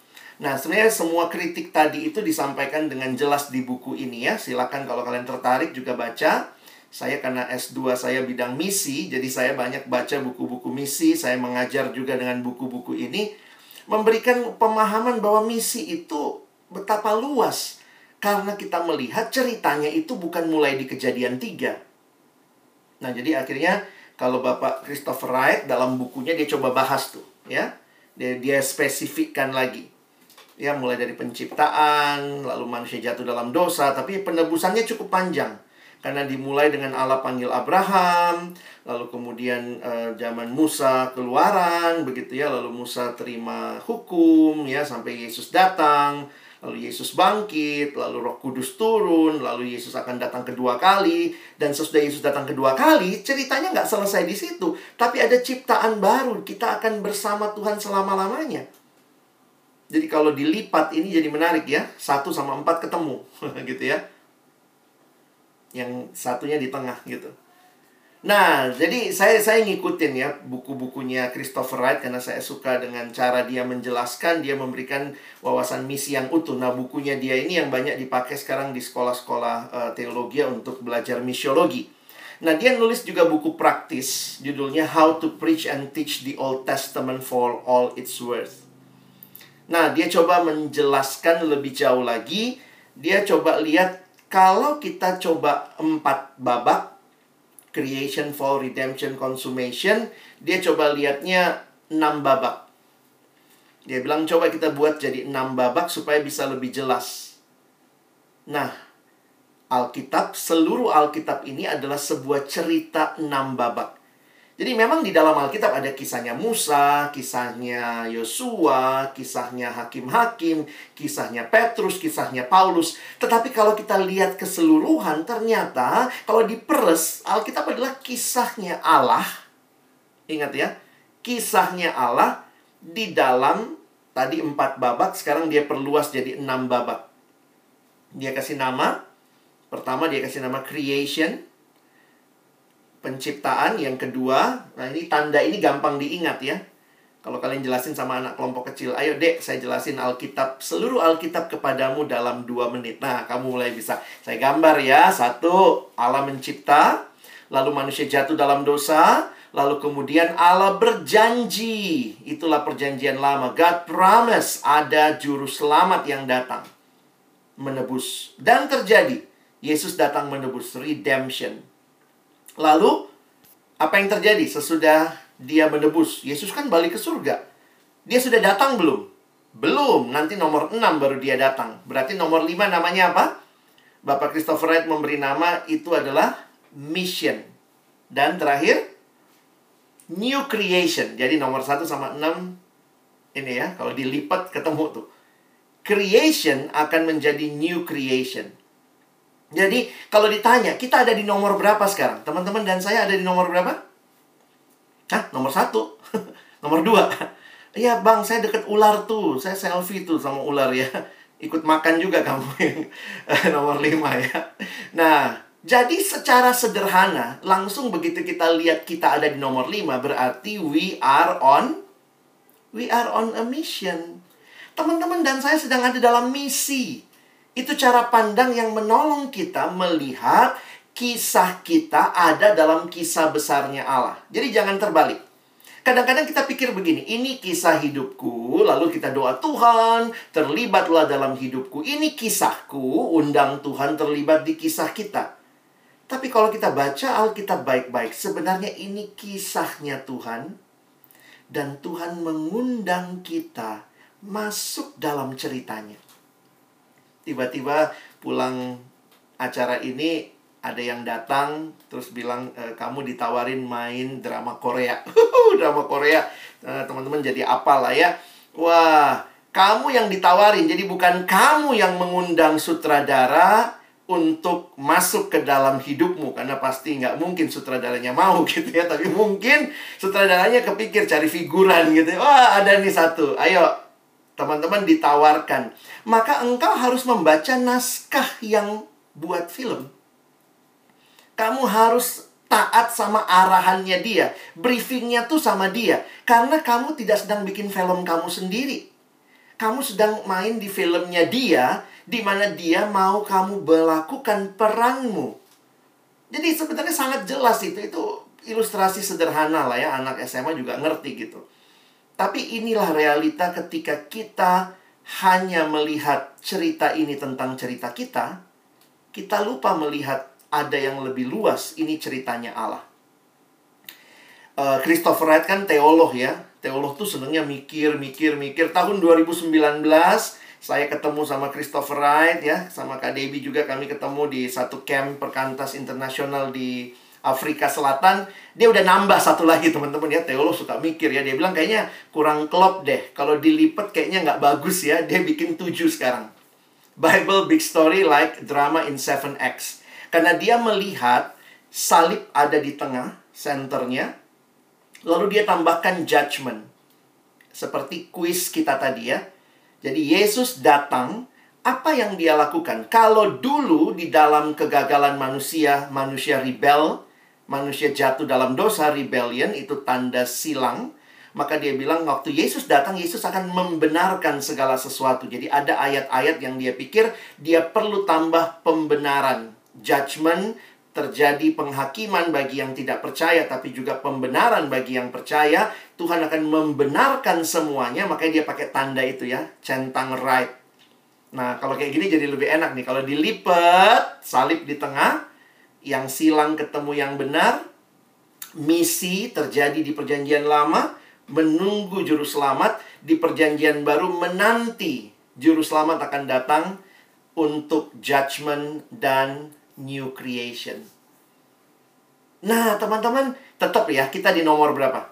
Nah, sebenarnya semua kritik tadi itu disampaikan dengan jelas di buku ini ya. Silakan kalau kalian tertarik juga baca. Saya karena S2 saya bidang misi, jadi saya banyak baca buku-buku misi. Saya mengajar juga dengan buku-buku ini. Memberikan pemahaman bahwa misi itu betapa luas. Karena kita melihat ceritanya itu bukan mulai di Kejadian 3. Nah, jadi akhirnya kalau Bapak Christopher Wright dalam bukunya dia coba bahas tuh ya. Dia spesifikkan lagi. Ya, mulai dari penciptaan, lalu manusia jatuh dalam dosa, tapi penebusannya cukup panjang. Karena dimulai dengan Allah panggil Abraham, lalu kemudian zaman Musa keluaran, begitu ya, lalu Musa terima hukum, ya, sampai Yesus datang, lalu Yesus bangkit, lalu Roh Kudus turun, lalu Yesus akan datang kedua kali, dan sesudah Yesus datang kedua kali, ceritanya nggak selesai di situ, tapi ada ciptaan baru, kita akan bersama Tuhan selama-lamanya. Jadi kalau dilipat ini jadi menarik ya. 1 sama 4 ketemu gitu ya. Yang satunya di tengah gitu. Nah, jadi saya ngikutin ya buku-bukunya Christopher Wright karena saya suka dengan cara dia menjelaskan, dia memberikan wawasan misi yang utuh. Nah, bukunya dia ini yang banyak dipakai sekarang di sekolah-sekolah teologi untuk belajar misiologi. Nah, dia nulis juga buku praktis judulnya How to Preach and Teach the Old Testament for All Its Worth. Nah, dia coba menjelaskan lebih jauh lagi. Dia coba lihat, kalau kita coba 4 babak, creation, fall, redemption, consummation, dia coba lihatnya 6 babak. Dia bilang, coba kita buat jadi 6 babak supaya bisa lebih jelas. Nah, Alkitab, seluruh Alkitab ini adalah sebuah cerita 6 babak. Jadi memang di dalam Alkitab ada kisahnya Musa, kisahnya Yosua, kisahnya hakim-hakim, kisahnya Petrus, kisahnya Paulus. Tetapi kalau kita lihat keseluruhan, ternyata kalau diperes, Alkitab adalah kisahnya Allah. Ingat ya, kisahnya Allah di dalam tadi 4 babak, sekarang dia perluas jadi 6 babak. Dia kasih nama, pertama dia kasih nama creation, penciptaan. Yang kedua, nah ini tanda ini gampang diingat ya. Kalau kalian jelasin sama anak kelompok kecil, ayo dek saya jelasin Alkitab, seluruh Alkitab kepadamu dalam 2 menit. Nah, kamu mulai bisa. Saya gambar ya, 1, Allah mencipta, lalu manusia jatuh dalam dosa, lalu kemudian Allah berjanji. Itulah perjanjian lama. God promise, ada juru selamat yang datang menebus. Dan terjadi, Yesus datang menebus, redemption. Lalu, apa yang terjadi sesudah dia menebus? Yesus kan balik ke surga. Dia sudah datang belum? Belum, nanti nomor 6 baru dia datang. Berarti nomor 5 namanya apa? Bapak Christopher Wright memberi nama itu adalah mission. Dan terakhir, new creation. Jadi nomor 1 sama 6, ini ya, kalau dilipat ketemu tuh. Creation akan menjadi new creation. Jadi, kalau ditanya, kita ada di nomor berapa sekarang? Teman-teman dan saya ada di nomor berapa? Hah? Nomor 1. Nomor 2. Iya, bang, saya deket ular tuh. Saya selfie tuh sama ular ya. Ikut makan juga kamu yang nomor 5 ya. Nah, jadi secara sederhana, langsung begitu kita lihat kita ada di nomor 5, berarti we are on a mission. Teman-teman dan saya sedang ada dalam misi. Itu cara pandang yang menolong kita melihat kisah kita ada dalam kisah besarnya Allah. Jadi jangan terbalik. Kadang-kadang kita pikir begini, ini kisah hidupku, lalu kita doa Tuhan, terlibatlah dalam hidupku. Ini kisahku, undang Tuhan terlibat di kisah kita. Tapi kalau kita baca Alkitab baik-baik, sebenarnya ini kisahnya Tuhan. Dan Tuhan mengundang kita masuk dalam ceritanya. Tiba-tiba pulang acara ini ada yang datang terus bilang, kamu ditawarin main drama Korea. Drama Korea, teman-teman jadi apal lah ya. Wah, kamu yang ditawarin. Jadi bukan kamu yang mengundang sutradara untuk masuk ke dalam hidupmu, karena pasti nggak mungkin sutradaranya mau gitu ya. Tapi mungkin sutradaranya kepikir cari figuran gitu. Wah, ada nih 1, ayo. Teman-teman ditawarkan. Maka engkau harus membaca naskah yang buat film. Kamu harus taat sama arahannya dia. Briefingnya tuh sama dia. Karena kamu tidak sedang bikin film kamu sendiri. Kamu sedang main di filmnya dia, di mana dia mau kamu melakukan peranmu. Jadi sebenarnya sangat jelas itu. Itu ilustrasi sederhana lah ya. Anak SMA juga ngerti gitu. Tapi inilah realita ketika kita hanya melihat cerita ini tentang cerita kita, kita lupa melihat ada yang lebih luas, ini ceritanya Allah. Christopher Wright kan teolog ya. Teolog tuh senangnya mikir. Tahun 2019 saya ketemu sama Christopher Wright ya, sama Kak Debbie juga kami ketemu di satu camp perkantas internasional di Afrika Selatan. Dia udah nambah 1 lagi teman-teman ya. Teolog suka mikir ya. Dia bilang kayaknya kurang klop deh. Kalau dilipet kayaknya nggak bagus ya. Dia bikin 7 sekarang. Bible Big Story Like Drama in 7 Acts. Karena dia melihat salib ada di tengah, centernya. Lalu dia tambahkan judgment. Seperti kuis kita tadi ya. Jadi Yesus datang. Apa yang dia lakukan? Kalau dulu di dalam kegagalan manusia, manusia rebel, manusia jatuh dalam dosa, rebellion, itu tanda silang. Maka dia bilang, waktu Yesus datang, Yesus akan membenarkan segala sesuatu. Jadi ada ayat-ayat yang dia pikir, dia perlu tambah pembenaran. Judgment, terjadi penghakiman bagi yang tidak percaya, tapi juga pembenaran bagi yang percaya. Tuhan akan membenarkan semuanya, makanya dia pakai tanda itu ya, centang right. Nah, kalau kayak gini jadi lebih enak nih. Kalau dilipet, salib di tengah, yang silang ketemu yang benar, misi terjadi di perjanjian lama, menunggu juru selamat, di perjanjian baru menanti juru selamat akan datang untuk judgment dan new creation. Nah, teman-teman, tetap ya, kita di nomor berapa?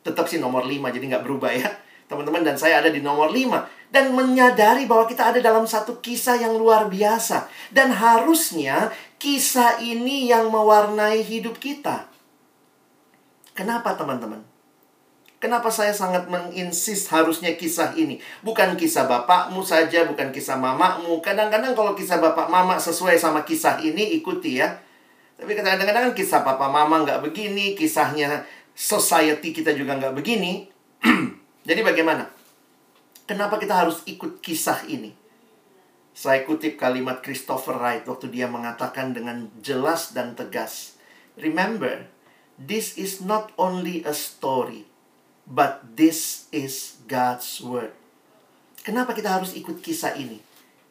Tetap sih nomor 5, jadi nggak berubah ya. Teman-teman, dan saya ada di nomor 5. Dan menyadari bahwa kita ada dalam satu kisah yang luar biasa. Dan harusnya kisah ini yang mewarnai hidup kita. Kenapa, teman-teman? Kenapa saya sangat menginsist harusnya kisah ini? Bukan kisah bapakmu saja, bukan kisah mamamu. Kadang-kadang kalau kisah bapak mama sesuai sama kisah ini, ikuti ya. Tapi kadang-kadang kan kisah papa mama nggak begini, kisahnya society kita juga nggak begini. Jadi bagaimana? Kenapa kita harus ikut kisah ini? Saya kutip kalimat Christopher Wright waktu dia mengatakan dengan jelas dan tegas. Remember, this is not only a story, but this is God's word. Kenapa kita harus ikut kisah ini?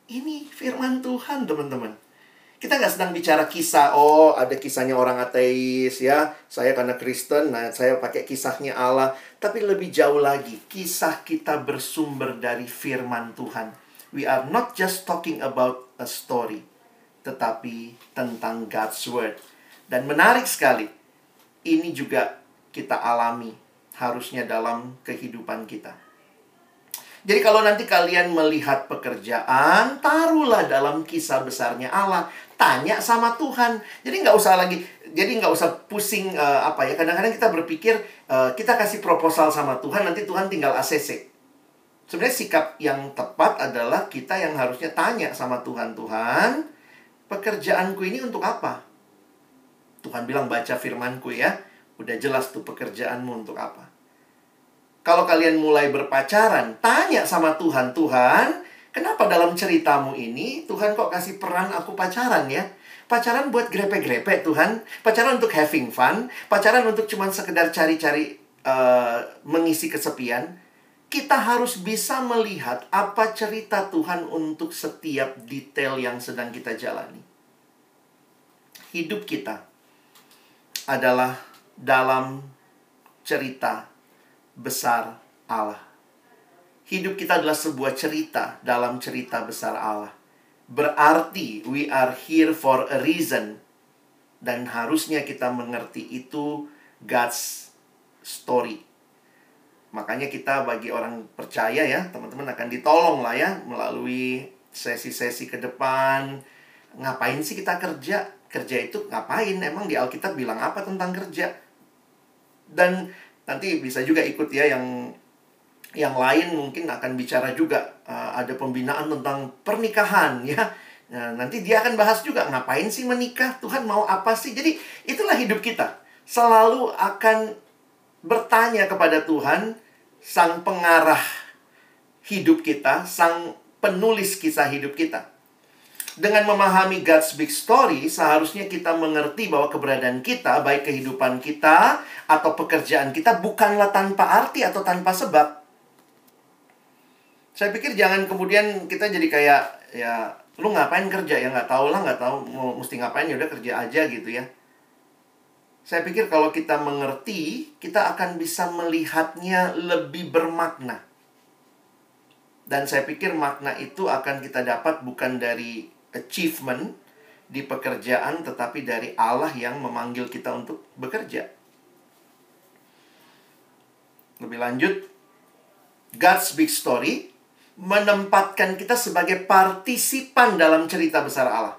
Ini firman Tuhan, teman-teman. Kita nggak sedang bicara kisah, oh ada kisahnya orang ateis ya, saya karena Kristen, nah saya pakai kisahnya Allah. Tapi lebih jauh lagi, kisah kita bersumber dari firman Tuhan. We are not just talking about a story, tetapi tentang God's word. Dan menarik sekali, ini juga kita alami. Harusnya dalam kehidupan kita. Jadi kalau nanti kalian melihat pekerjaan, taruhlah dalam kisah besarnya Allah. Tanya sama Tuhan. Jadi nggak usah lagi, jadi nggak usah pusing apa ya. Kadang-kadang kita berpikir kita kasih proposal sama Tuhan, nanti Tuhan tinggal ACC. Sebenarnya sikap yang tepat adalah kita yang harusnya tanya sama Tuhan. Tuhan, pekerjaanku ini untuk apa? Tuhan bilang baca firmanku ya. Udah jelas tuh pekerjaanmu untuk apa. Kalau kalian mulai berpacaran, tanya sama Tuhan, Tuhan, kenapa dalam ceritamu ini, Tuhan kok kasih peran aku pacaran ya? Pacaran buat grepe-grepe, Tuhan. Pacaran untuk having fun. Pacaran untuk cuman sekedar cari-cari, mengisi kesepian. Kita harus bisa melihat apa cerita Tuhan untuk setiap detail yang sedang kita jalani. Hidup kita adalah dalam cerita besar Allah. Hidup kita adalah sebuah cerita dalam cerita besar Allah. Berarti we are here for a reason. Dan harusnya kita mengerti itu God's story. Makanya kita bagi orang percaya ya, teman-teman akan ditolong lah ya melalui sesi-sesi ke depan. Ngapain sih kita kerja? Kerja itu ngapain? Emang di Alkitab bilang apa tentang kerja? Dan nanti bisa juga ikut ya yang lain mungkin akan bicara juga ada pembinaan tentang pernikahan ya. Nah, nanti dia akan bahas juga ngapain sih menikah? Tuhan mau apa sih? Jadi itulah hidup kita. Selalu akan bertanya kepada Tuhan, sang pengarah hidup kita, sang penulis kisah hidup kita. Dengan memahami God's big story, seharusnya kita mengerti bahwa keberadaan kita, baik kehidupan kita atau pekerjaan kita, bukanlah tanpa arti atau tanpa sebab. Saya pikir jangan kemudian kita jadi kayak, ya, lu ngapain kerja? Ya, nggak tahu lah, nggak tahu mesti ngapain, ya udah kerja aja gitu ya. Saya pikir kalau kita mengerti, kita akan bisa melihatnya lebih bermakna. Dan saya pikir makna itu akan kita dapat bukan dari achievement di pekerjaan, tetapi dari Allah yang memanggil kita untuk bekerja. Lebih lanjut, God's big story menempatkan kita sebagai partisipan dalam cerita besar Allah.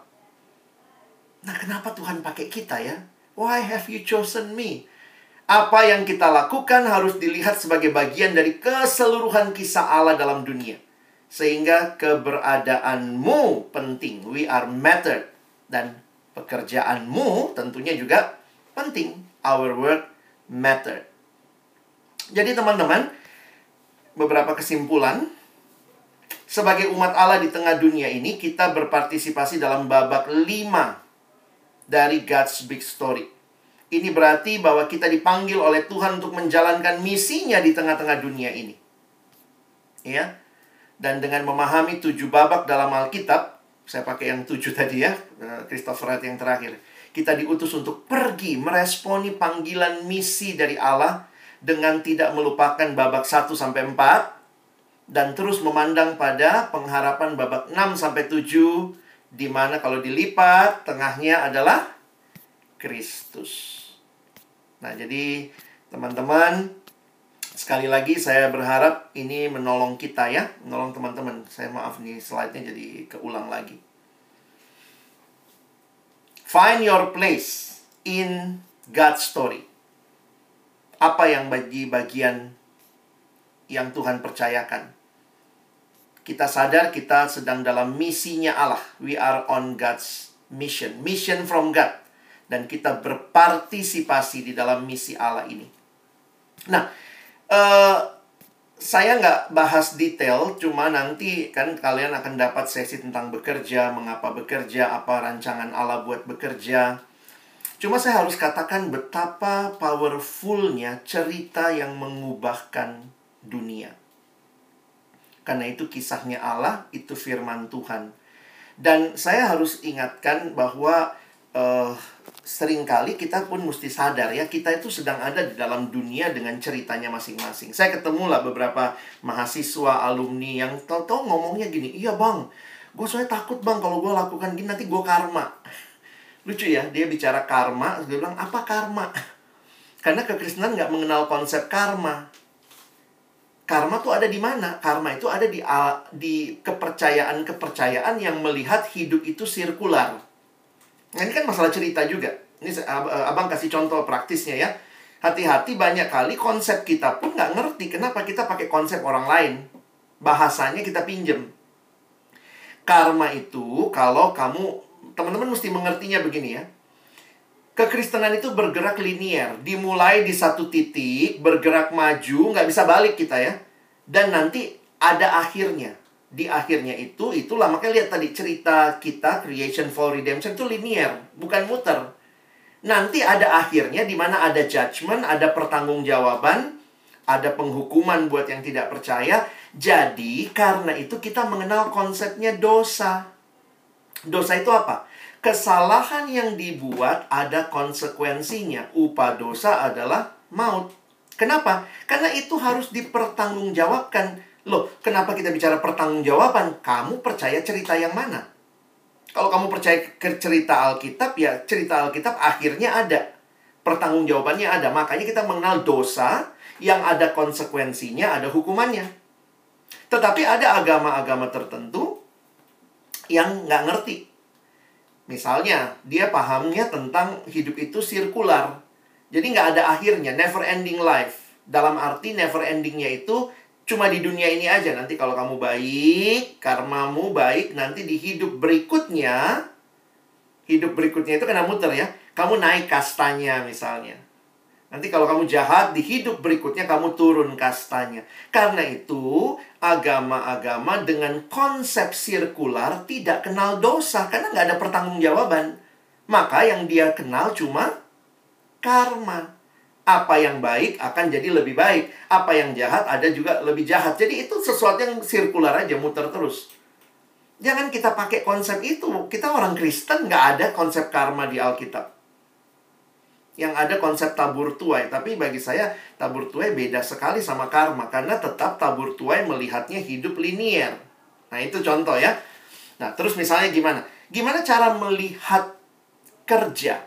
Nah, kenapa Tuhan pakai kita ya? Why have you chosen me? Apa yang kita lakukan harus dilihat sebagai bagian dari keseluruhan kisah Allah dalam dunia. Sehingga keberadaanmu penting. We are mattered. Dan pekerjaanmu tentunya juga penting. Our work mattered. Jadi teman-teman, beberapa kesimpulan. Sebagai umat Allah di tengah dunia ini, kita berpartisipasi dalam babak 5 dari God's big story. Ini berarti bahwa kita dipanggil oleh Tuhan untuk menjalankan misinya di tengah-tengah dunia ini. Ya. Dan dengan memahami 7 babak dalam Alkitab, saya pakai yang 7 tadi ya, Christopher Wright yang terakhir. Kita diutus untuk pergi meresponi panggilan misi dari Allah dengan tidak melupakan babak 1 sampai 4, dan terus memandang pada pengharapan babak 6-7, di mana kalau dilipat tengahnya adalah Kristus. Nah, jadi teman-teman, sekali lagi saya berharap ini menolong kita ya, menolong teman-teman. Saya maaf nih, slide-nya jadi keulang lagi. Find your place in God's story. Apa yang bagi bagian yang Tuhan percayakan. Kita sadar kita sedang dalam misinya Allah. We are on God's mission. Mission from God. Dan kita berpartisipasi di dalam misi Allah ini. Nah, saya nggak bahas detail, cuma nanti kan kalian akan dapat sesi tentang bekerja, mengapa bekerja, apa rancangan Allah buat bekerja. Cuma saya harus katakan betapa powerful-nya cerita yang mengubahkan dunia. Karena itu kisahnya Allah, itu firman Tuhan. Dan saya harus ingatkan bahwa seringkali kita pun mesti sadar ya, kita itu sedang ada di dalam dunia dengan ceritanya masing-masing. Saya ketemulah beberapa mahasiswa, alumni yang tau-tau ngomongnya gini, iya bang, gue soalnya takut bang kalau gue lakukan gini nanti gue karma. Lucu ya, dia bicara karma, dia bilang apa karma? Karena kekristenan nggak mengenal konsep karma. Karma tuh ada di mana? Karma itu ada di kepercayaan-kepercayaan yang melihat hidup itu sirkular. Nah, ini kan masalah cerita juga. Ini abang kasih contoh praktisnya ya. Hati-hati, banyak kali konsep kita pun nggak ngerti kenapa kita pakai konsep orang lain. Bahasanya kita pinjem. Karma itu kalau kamu, teman-teman mesti mengertinya begini ya. Kekristenan itu bergerak linier. Dimulai di satu titik, bergerak maju, nggak bisa balik kita ya. Dan nanti ada akhirnya. Di akhirnya itu, itulah makanya lihat tadi cerita kita, creation for redemption itu linear, bukan muter. Nanti ada akhirnya di mana ada judgment, ada pertanggungjawaban, ada penghukuman buat yang tidak percaya. Jadi karena itu kita mengenal konsepnya dosa. Dosa itu apa? Kesalahan yang dibuat ada konsekuensinya. Upah dosa adalah maut. Kenapa? Karena itu harus dipertanggungjawabkan. Loh, kenapa kita bicara pertanggungjawaban? Kamu percaya cerita yang mana? Kalau kamu percaya cerita Alkitab, ya cerita Alkitab akhirnya ada. Pertanggungjawabannya ada. Makanya kita mengenal dosa yang ada konsekuensinya, ada hukumannya. Tetapi ada agama-agama tertentu yang nggak ngerti. Misalnya, dia pahamnya tentang hidup itu sirkular. Jadi nggak ada akhirnya, never ending life. Dalam arti never endingnya itu cuma di dunia ini aja, nanti kalau kamu baik, karmamu baik, nanti di hidup berikutnya itu kena muter ya. Kamu naik kastanya misalnya. Nanti kalau kamu jahat, di hidup berikutnya kamu turun kastanya. Karena itu, agama-agama dengan konsep sirkular tidak kenal dosa, karena nggak ada pertanggungjawaban. Maka yang dia kenal cuma karma. Apa yang baik akan jadi lebih baik. Apa yang jahat ada juga lebih jahat. Jadi itu sesuatu yang sirkular aja, muter terus. Jangan kita pakai konsep itu. Kita orang Kristen nggak ada konsep karma di Alkitab. Yang ada konsep tabur tuai. Tapi bagi saya tabur tuai beda sekali sama karma. Karena tetap tabur tuai melihatnya hidup linier. Nah itu contoh ya. Nah terus misalnya gimana? Gimana cara melihat kerja?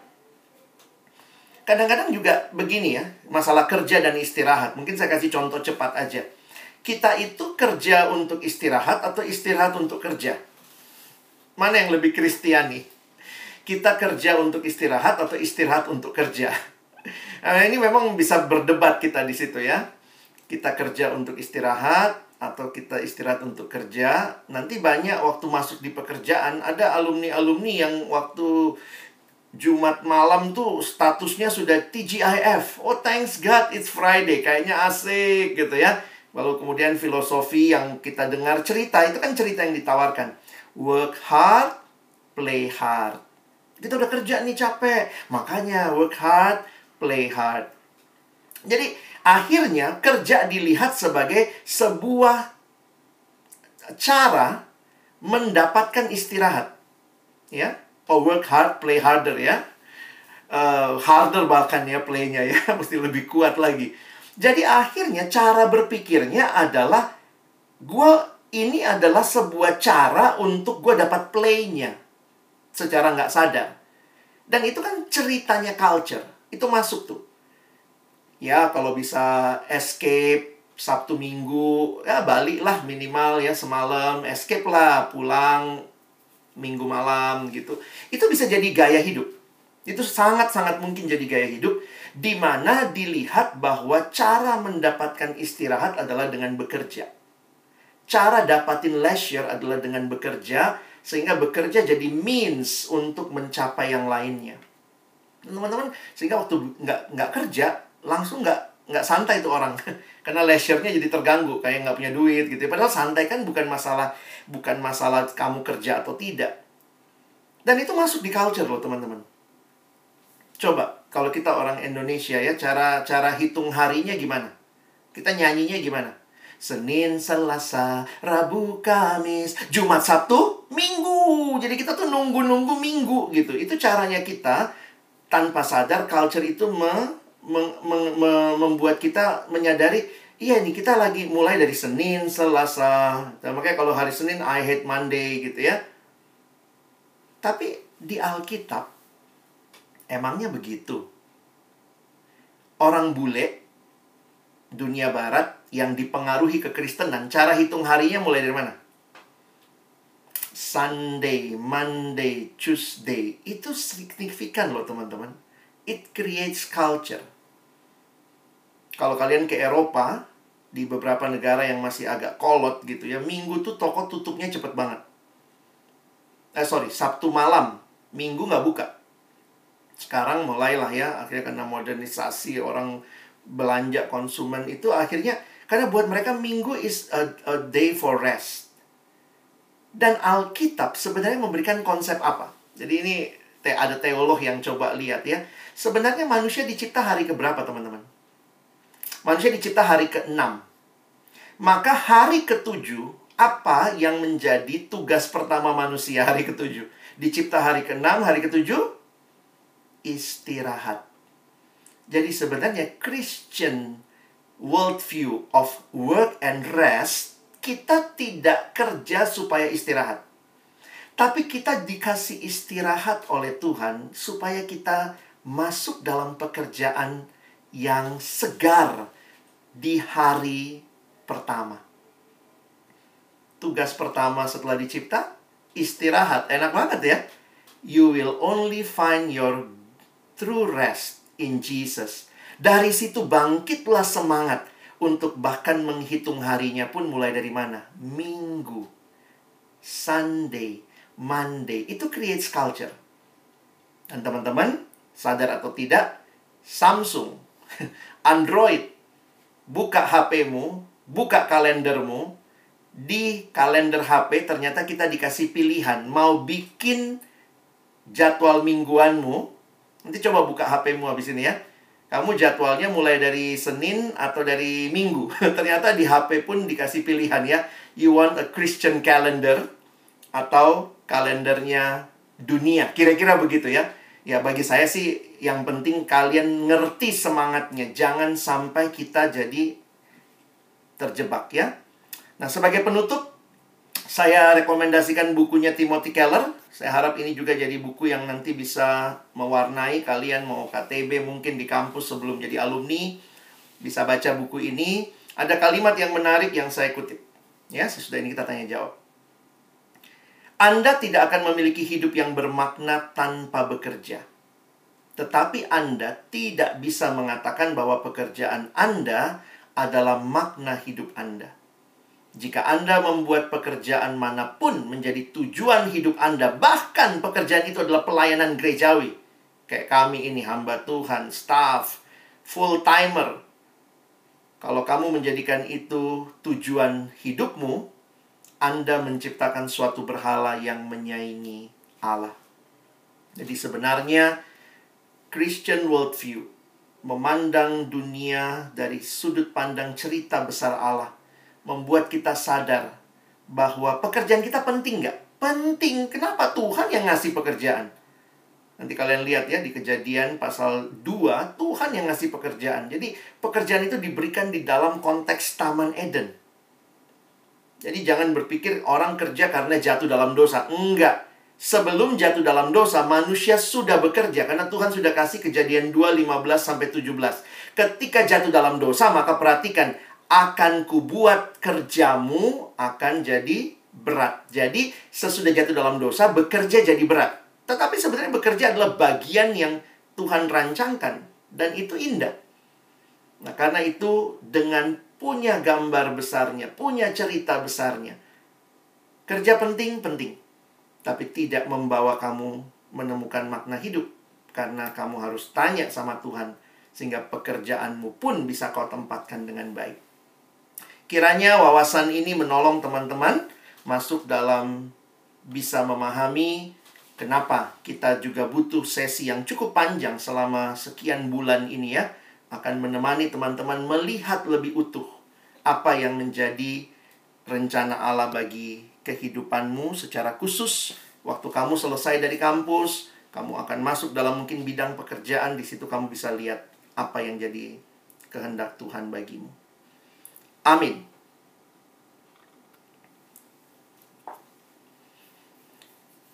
Kadang-kadang juga begini ya, masalah kerja dan istirahat. Mungkin saya kasih contoh cepat aja. Kita itu kerja untuk istirahat atau istirahat untuk kerja? Mana yang lebih kristiani? Kita kerja untuk istirahat atau istirahat untuk kerja? Nah, ini memang bisa berdebat kita di situ ya. Kita kerja untuk istirahat atau kita istirahat untuk kerja. Nanti banyak waktu masuk di pekerjaan, ada alumni-alumni yang waktu Jumat malam tuh statusnya sudah TGIF. Oh, thanks God, it's Friday. Kayaknya asik gitu ya. Lalu kemudian filosofi yang kita dengar cerita, itu kan cerita yang ditawarkan. Work hard, play hard. Kita udah kerja nih capek. Makanya work hard, play hard. Jadi akhirnya kerja dilihat sebagai sebuah cara mendapatkan istirahat. Ya. Oh, work hard, play harder ya. Harder bahkan ya playnya ya. Mesti lebih kuat lagi. Jadi akhirnya cara berpikirnya adalah ini adalah sebuah cara untuk gue dapat play-nya secara nggak sadar. Dan itu kan ceritanya culture. Itu masuk tuh. Ya, kalau bisa escape Sabtu Minggu, ya baliklah minimal ya semalam. Escape lah, pulang Minggu malam gitu. Itu bisa jadi gaya hidup. Itu sangat-sangat mungkin jadi gaya hidup. Di mana dilihat bahwa cara mendapatkan istirahat adalah dengan bekerja. Cara dapatin leisure adalah dengan bekerja, sehingga bekerja jadi means untuk mencapai yang lainnya. Teman-teman, sehingga waktu nggak kerja, langsung nggak santai tuh orang. Karena leisure-nya jadi terganggu, kayak nggak punya duit gitu. Padahal santai kan bukan masalah kamu kerja atau tidak. Dan itu masuk di culture loh, teman-teman. Coba, kalau kita orang Indonesia ya, cara hitung harinya gimana? Kita nyanyinya gimana? Senin, Selasa, Rabu, Kamis, Jumat, Sabtu, Minggu. Jadi kita tuh nunggu-nunggu Minggu gitu. Itu caranya kita, tanpa sadar, culture itu membuat kita menyadari, iya nih kita lagi mulai dari Senin, Selasa. Dan makanya kalau hari Senin, I hate Monday gitu ya. Tapi di Alkitab, emangnya begitu? Orang bule, dunia barat, yang dipengaruhi kekristenan, cara hitung harinya mulai dari mana? Sunday, Monday, Tuesday. Itu signifikan loh, teman-teman. It creates culture. Kalau kalian ke Eropa, di beberapa negara yang masih agak kolot gitu ya, Minggu tuh toko tutupnya cepet banget. Sabtu malam, Minggu nggak buka. Sekarang mulailah ya, akhirnya karena modernisasi, orang belanja konsumen itu akhirnya, karena buat mereka Minggu is a day for rest. Dan Alkitab sebenarnya memberikan konsep apa? Jadi ini ada teolog yang coba lihat ya. Sebenarnya manusia dicipta hari keberapa, teman-teman? Manusia dicipta hari ke-6. Maka hari ke-7, apa yang menjadi tugas pertama manusia hari ke-7? Dicipta hari ke-6, hari ke-7 istirahat. Jadi sebenarnya Christian worldview of work and rest, kita tidak kerja supaya istirahat. Tapi kita dikasih istirahat oleh Tuhan supaya kita masuk dalam pekerjaan yang segar di hari pertama. Tugas pertama setelah dicipta, istirahat. Enak banget ya. You will only find your true rest in Jesus. Dari situ bangkitlah semangat untuk bahkan menghitung harinya pun mulai dari mana? Minggu, Sunday, Monday. Itu creates culture. Dan teman-teman, sadar atau tidak, Samsung, Android, buka HP-mu, buka kalendermu. Di kalender HP ternyata kita dikasih pilihan, mau bikin jadwal mingguanmu. Nanti coba buka HP-mu habis ini ya. Kamu jadwalnya mulai dari Senin atau dari Minggu. Ternyata di HP pun dikasih pilihan ya. You want a Christian calendar atau kalendernya dunia. Kira-kira begitu ya. Ya bagi saya sih yang penting kalian ngerti semangatnya. Jangan sampai kita jadi terjebak ya. Nah, sebagai penutup, saya rekomendasikan bukunya Timothy Keller. Saya harap ini juga jadi buku yang nanti bisa mewarnai kalian mau KTB mungkin di kampus sebelum jadi alumni. Bisa baca buku ini. Ada kalimat yang menarik yang saya kutip. Ya, sesudah ini kita tanya jawab. Anda tidak akan memiliki hidup yang bermakna tanpa bekerja. Tetapi Anda tidak bisa mengatakan bahwa pekerjaan Anda adalah makna hidup Anda. Jika Anda membuat pekerjaan manapun menjadi tujuan hidup Anda, bahkan pekerjaan itu adalah pelayanan gerejawi. Kayak kami ini, hamba Tuhan, staff, full-timer. Kalau kamu menjadikan itu tujuan hidupmu, Anda menciptakan suatu berhala yang menyaingi Allah. Jadi sebenarnya, Christian worldview memandang dunia dari sudut pandang cerita besar Allah. Membuat kita sadar bahwa pekerjaan kita penting nggak? Penting. Kenapa? Tuhan yang ngasih pekerjaan. Nanti kalian lihat ya di Kejadian pasal 2, Tuhan yang ngasih pekerjaan. Jadi pekerjaan itu diberikan di dalam konteks Taman Eden. Jadi jangan berpikir orang kerja karena jatuh dalam dosa. Enggak. Sebelum jatuh dalam dosa, manusia sudah bekerja. Karena Tuhan sudah kasih Kejadian 2:15-17. Ketika jatuh dalam dosa, maka perhatikan. Akan kubuat kerjamu akan jadi berat. Jadi sesudah jatuh dalam dosa, bekerja jadi berat. Tetapi sebenarnya bekerja adalah bagian yang Tuhan rancangkan. Dan itu indah. Nah, karena itu dengan punya gambar besarnya, punya cerita besarnya. Kerja penting-penting. Tapi tidak membawa kamu menemukan makna hidup. Karena kamu harus tanya sama Tuhan. Sehingga pekerjaanmu pun bisa kau tempatkan dengan baik. Kiranya wawasan ini menolong teman-teman masuk dalam bisa memahami kenapa kita juga butuh sesi yang cukup panjang selama sekian bulan ini ya. Akan menemani teman-teman melihat lebih utuh apa yang menjadi rencana Allah bagi kehidupanmu secara khusus. Waktu kamu selesai dari kampus, kamu akan masuk dalam mungkin bidang pekerjaan. Di situ kamu bisa lihat apa yang jadi kehendak Tuhan bagimu. Amin.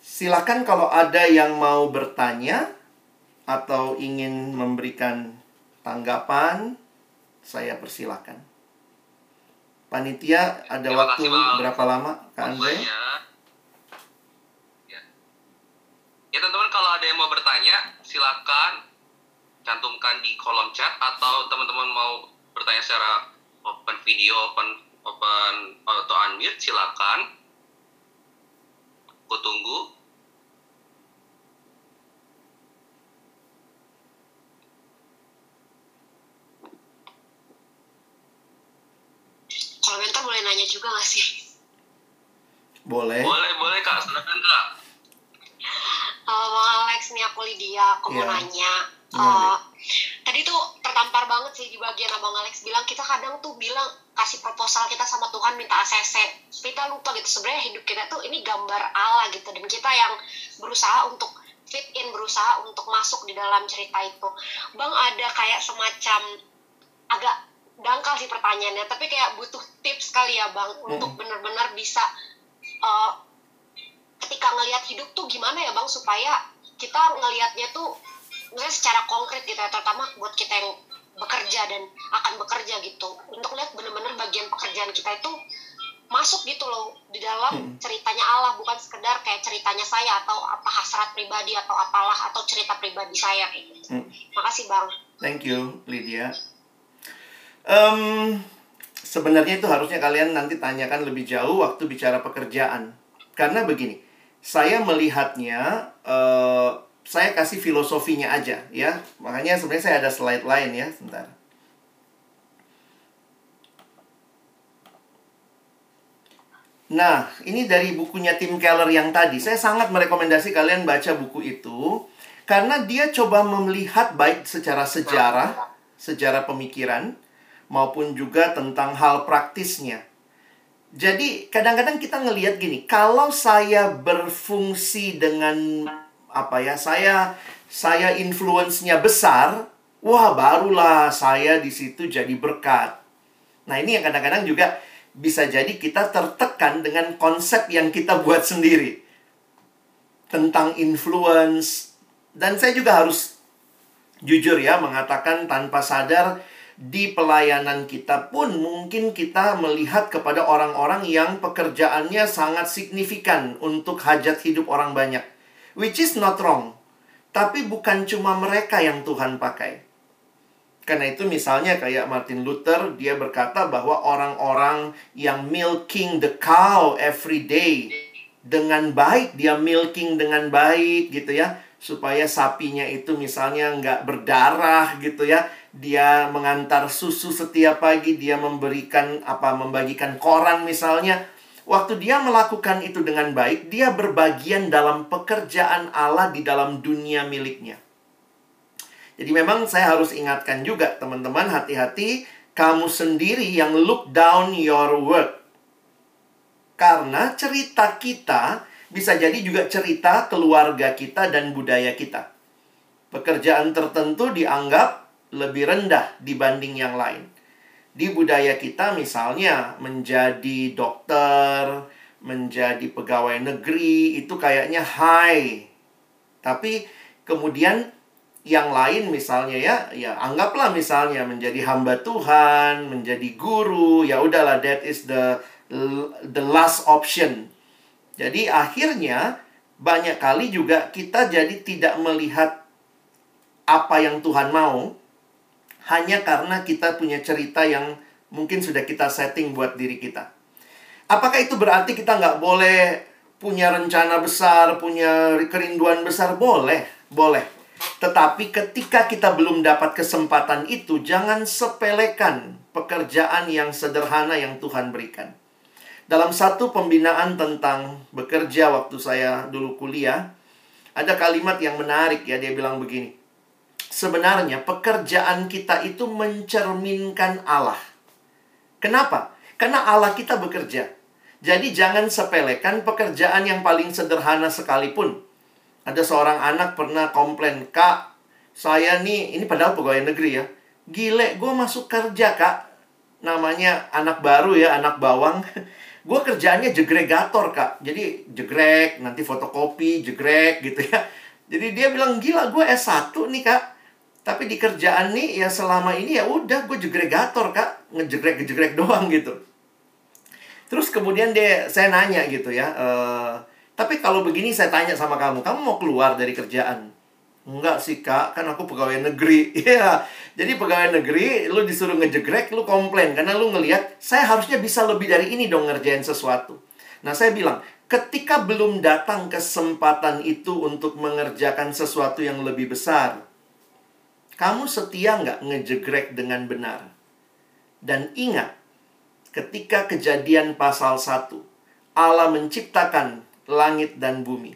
Silakan kalau ada yang mau bertanya atau ingin memberikan tanggapan, saya persilakan. Panitia, ada waktu berapa lama, Kak Andre? Ya, teman-teman, kalau ada yang mau bertanya, silakan cantumkan di kolom chat, atau teman-teman mau bertanya secara open video, open atau unmute, silakan. Aku tunggu. Kalau mentor boleh nanya juga nggak sih? Boleh. Boleh Kak, silakan Kak. Bang Alex, nih aku Lydia, aku mau nanya. Tadi tuh tertampar banget sih di bagian Abang Alex bilang kita kadang tuh bilang kasih proposal kita sama Tuhan minta ACC, kita lupa gitu sebenarnya hidup kita tuh ini gambar Allah gitu, dan kita yang berusaha untuk fit in, berusaha untuk masuk di dalam cerita itu. Bang, ada kayak semacam agak dangkal sih pertanyaannya, tapi kayak butuh tips kali ya Bang untuk benar-benar bisa ketika ngelihat hidup tuh gimana ya Bang supaya kita ngelihatnya tuh misalnya secara konkret gitu ya, terutama buat kita yang bekerja dan akan bekerja gitu, untuk lihat benar-benar bagian pekerjaan kita itu masuk gitu loh di dalam ceritanya Allah, bukan sekedar kayak ceritanya saya atau apa hasrat pribadi atau apalah atau cerita pribadi saya kayak gitu. Makasih Bang. Thank you Lydia. Sebenarnya itu harusnya kalian nanti tanyakan lebih jauh waktu bicara pekerjaan, karena begini, saya melihatnya saya kasih filosofinya aja ya. Makanya sebenarnya saya ada slide lain ya, sebentar. Nah, ini dari bukunya Tim Keller yang tadi. Saya sangat merekomendasi kalian baca buku itu karena dia coba melihat baik secara sejarah, sejarah pemikiran maupun juga tentang hal praktisnya. Jadi, kadang-kadang kita ngelihat gini, kalau saya berfungsi dengan apa ya, saya influence-nya besar, wah barulah saya di situ jadi berkat. Nah, ini yang kadang-kadang juga bisa jadi kita tertekan dengan konsep yang kita buat sendiri tentang influence. Dan saya juga harus jujur ya mengatakan tanpa sadar di pelayanan kita pun mungkin kita melihat kepada orang-orang yang pekerjaannya sangat signifikan untuk hajat hidup orang banyak. Which is not wrong. Tapi bukan cuma mereka yang Tuhan pakai. Karena itu misalnya kayak Martin Luther, dia berkata bahwa orang-orang yang milking the cow every day, dengan baik, dia milking dengan baik gitu ya, supaya sapinya itu misalnya nggak berdarah gitu ya. Dia mengantar susu setiap pagi, dia memberikan apa, membagikan koran misalnya. Waktu dia melakukan itu dengan baik, dia berbagian dalam pekerjaan Allah di dalam dunia miliknya. Jadi memang saya harus ingatkan juga, teman-teman, hati-hati kamu sendiri yang look down your work. Karena cerita kita bisa jadi juga cerita keluarga kita dan budaya kita. Pekerjaan tertentu dianggap lebih rendah dibanding yang lain. Di budaya kita misalnya menjadi dokter, menjadi pegawai negeri itu kayaknya high. Tapi kemudian yang lain misalnya ya anggaplah misalnya menjadi hamba Tuhan, menjadi guru, ya udahlah, that is the last option. Jadi akhirnya banyak kali juga kita jadi tidak melihat apa yang Tuhan mau, hanya karena kita punya cerita yang mungkin sudah kita setting buat diri kita. Apakah itu berarti kita nggak boleh punya rencana besar, punya kerinduan besar? Boleh, boleh. Tetapi ketika kita belum dapat kesempatan itu, jangan sepelekan pekerjaan yang sederhana yang Tuhan berikan. Dalam satu pembinaan tentang bekerja waktu saya dulu kuliah, ada kalimat yang menarik ya, dia bilang begini. Sebenarnya pekerjaan kita itu mencerminkan Allah. Kenapa? Karena Allah kita bekerja. Jadi jangan sepelekan pekerjaan yang paling sederhana sekalipun. Ada seorang anak pernah komplain, "Kak, saya nih," ini padahal pegawai negeri ya, "gile, gue masuk kerja, Kak." Namanya anak baru ya, anak bawang. "Gue kerjaannya jegregator, Kak." Jadi jegrek, nanti fotokopi, jegrek gitu ya. Jadi dia bilang, "Gila, gue S1 nih, Kak. Tapi di kerjaan nih ya selama ini ya udah gue jegregator, Kak. Ngejegrek-ngejegrek doang gitu." Terus kemudian saya nanya gitu ya, "Tapi kalau begini saya tanya sama kamu mau keluar dari kerjaan?" "Enggak sih, Kak, kan aku pegawai negeri." Ya, jadi pegawai negeri, lu disuruh ngejegrek, lu komplain. Karena lu ngelihat, saya harusnya bisa lebih dari ini dong ngerjain sesuatu. Nah, saya bilang, ketika belum datang kesempatan itu untuk mengerjakan sesuatu yang lebih besar, kamu setia nggak ngejegrek dengan benar? Dan ingat, ketika Kejadian pasal 1, Allah menciptakan langit dan bumi.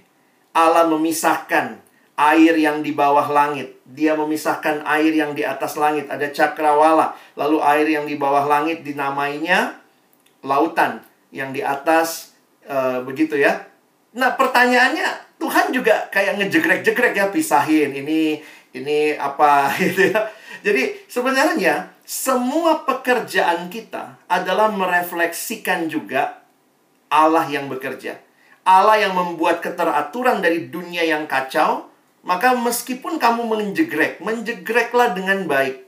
Allah memisahkan air yang di bawah langit. Dia memisahkan air yang di atas langit. Ada cakrawala. Lalu air yang di bawah langit dinamainya lautan. Yang di atas begitu ya. Nah, pertanyaannya, Tuhan juga kayak ngejegrek-jegrek ya, pisahin ini apa gitu ya. Jadi sebenarnya semua pekerjaan kita adalah merefleksikan juga Allah yang bekerja. Allah yang membuat keteraturan dari dunia yang kacau. Maka meskipun kamu menjegrek, menjegreklah dengan baik.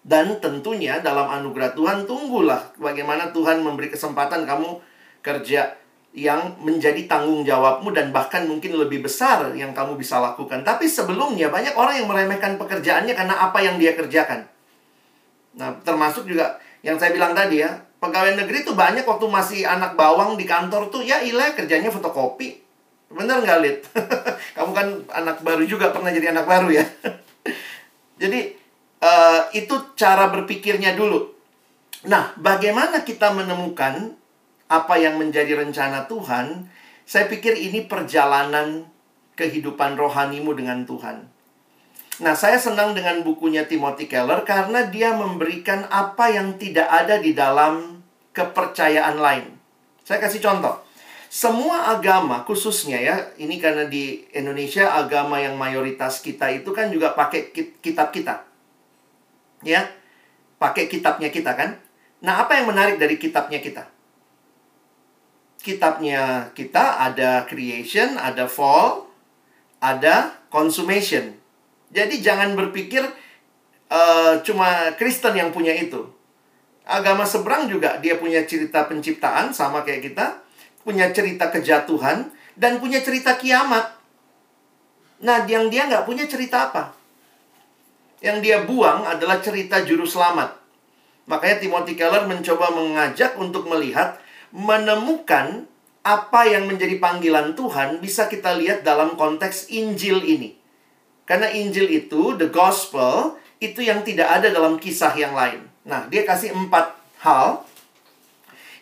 Dan tentunya dalam anugerah Tuhan, tunggulah bagaimana Tuhan memberi kesempatan kamu kerja yang menjadi tanggung jawabmu dan bahkan mungkin lebih besar yang kamu bisa lakukan. Tapi sebelumnya banyak orang yang meremehkan pekerjaannya karena apa yang dia kerjakan. Nah, termasuk juga yang saya bilang tadi ya, pegawai negeri tuh banyak waktu masih anak bawang di kantor tuh, "Ya ilah, kerjanya fotokopi." Bener nggak, Lid? Kamu kan anak baru juga, pernah jadi anak baru ya. Jadi itu cara berpikirnya dulu. Nah, bagaimana kita menemukan apa yang menjadi rencana Tuhan? Saya pikir ini perjalanan kehidupan rohanimu dengan Tuhan. Nah, saya senang dengan bukunya Timothy Keller karena dia memberikan apa yang tidak ada di dalam kepercayaan lain. Saya kasih contoh. Semua agama, khususnya ya, ini karena di Indonesia agama yang mayoritas kita itu kan juga pakai kitab kita. Ya, pakai kitabnya kita kan. Nah, apa yang menarik dari kitabnya kita? Kitabnya kita ada creation, ada fall, ada consummation. Jadi jangan berpikir cuma Kristen yang punya itu. Agama seberang juga dia punya cerita penciptaan sama kayak kita, punya cerita kejatuhan, dan punya cerita kiamat. Nah, yang dia nggak punya cerita apa? Yang dia buang adalah cerita juru selamat. Makanya Timothy Keller mencoba mengajak untuk melihat, menemukan apa yang menjadi panggilan Tuhan bisa kita lihat dalam konteks Injil ini. Karena Injil itu, the gospel, itu yang tidak ada dalam kisah yang lain. Nah, dia kasih 4 hal.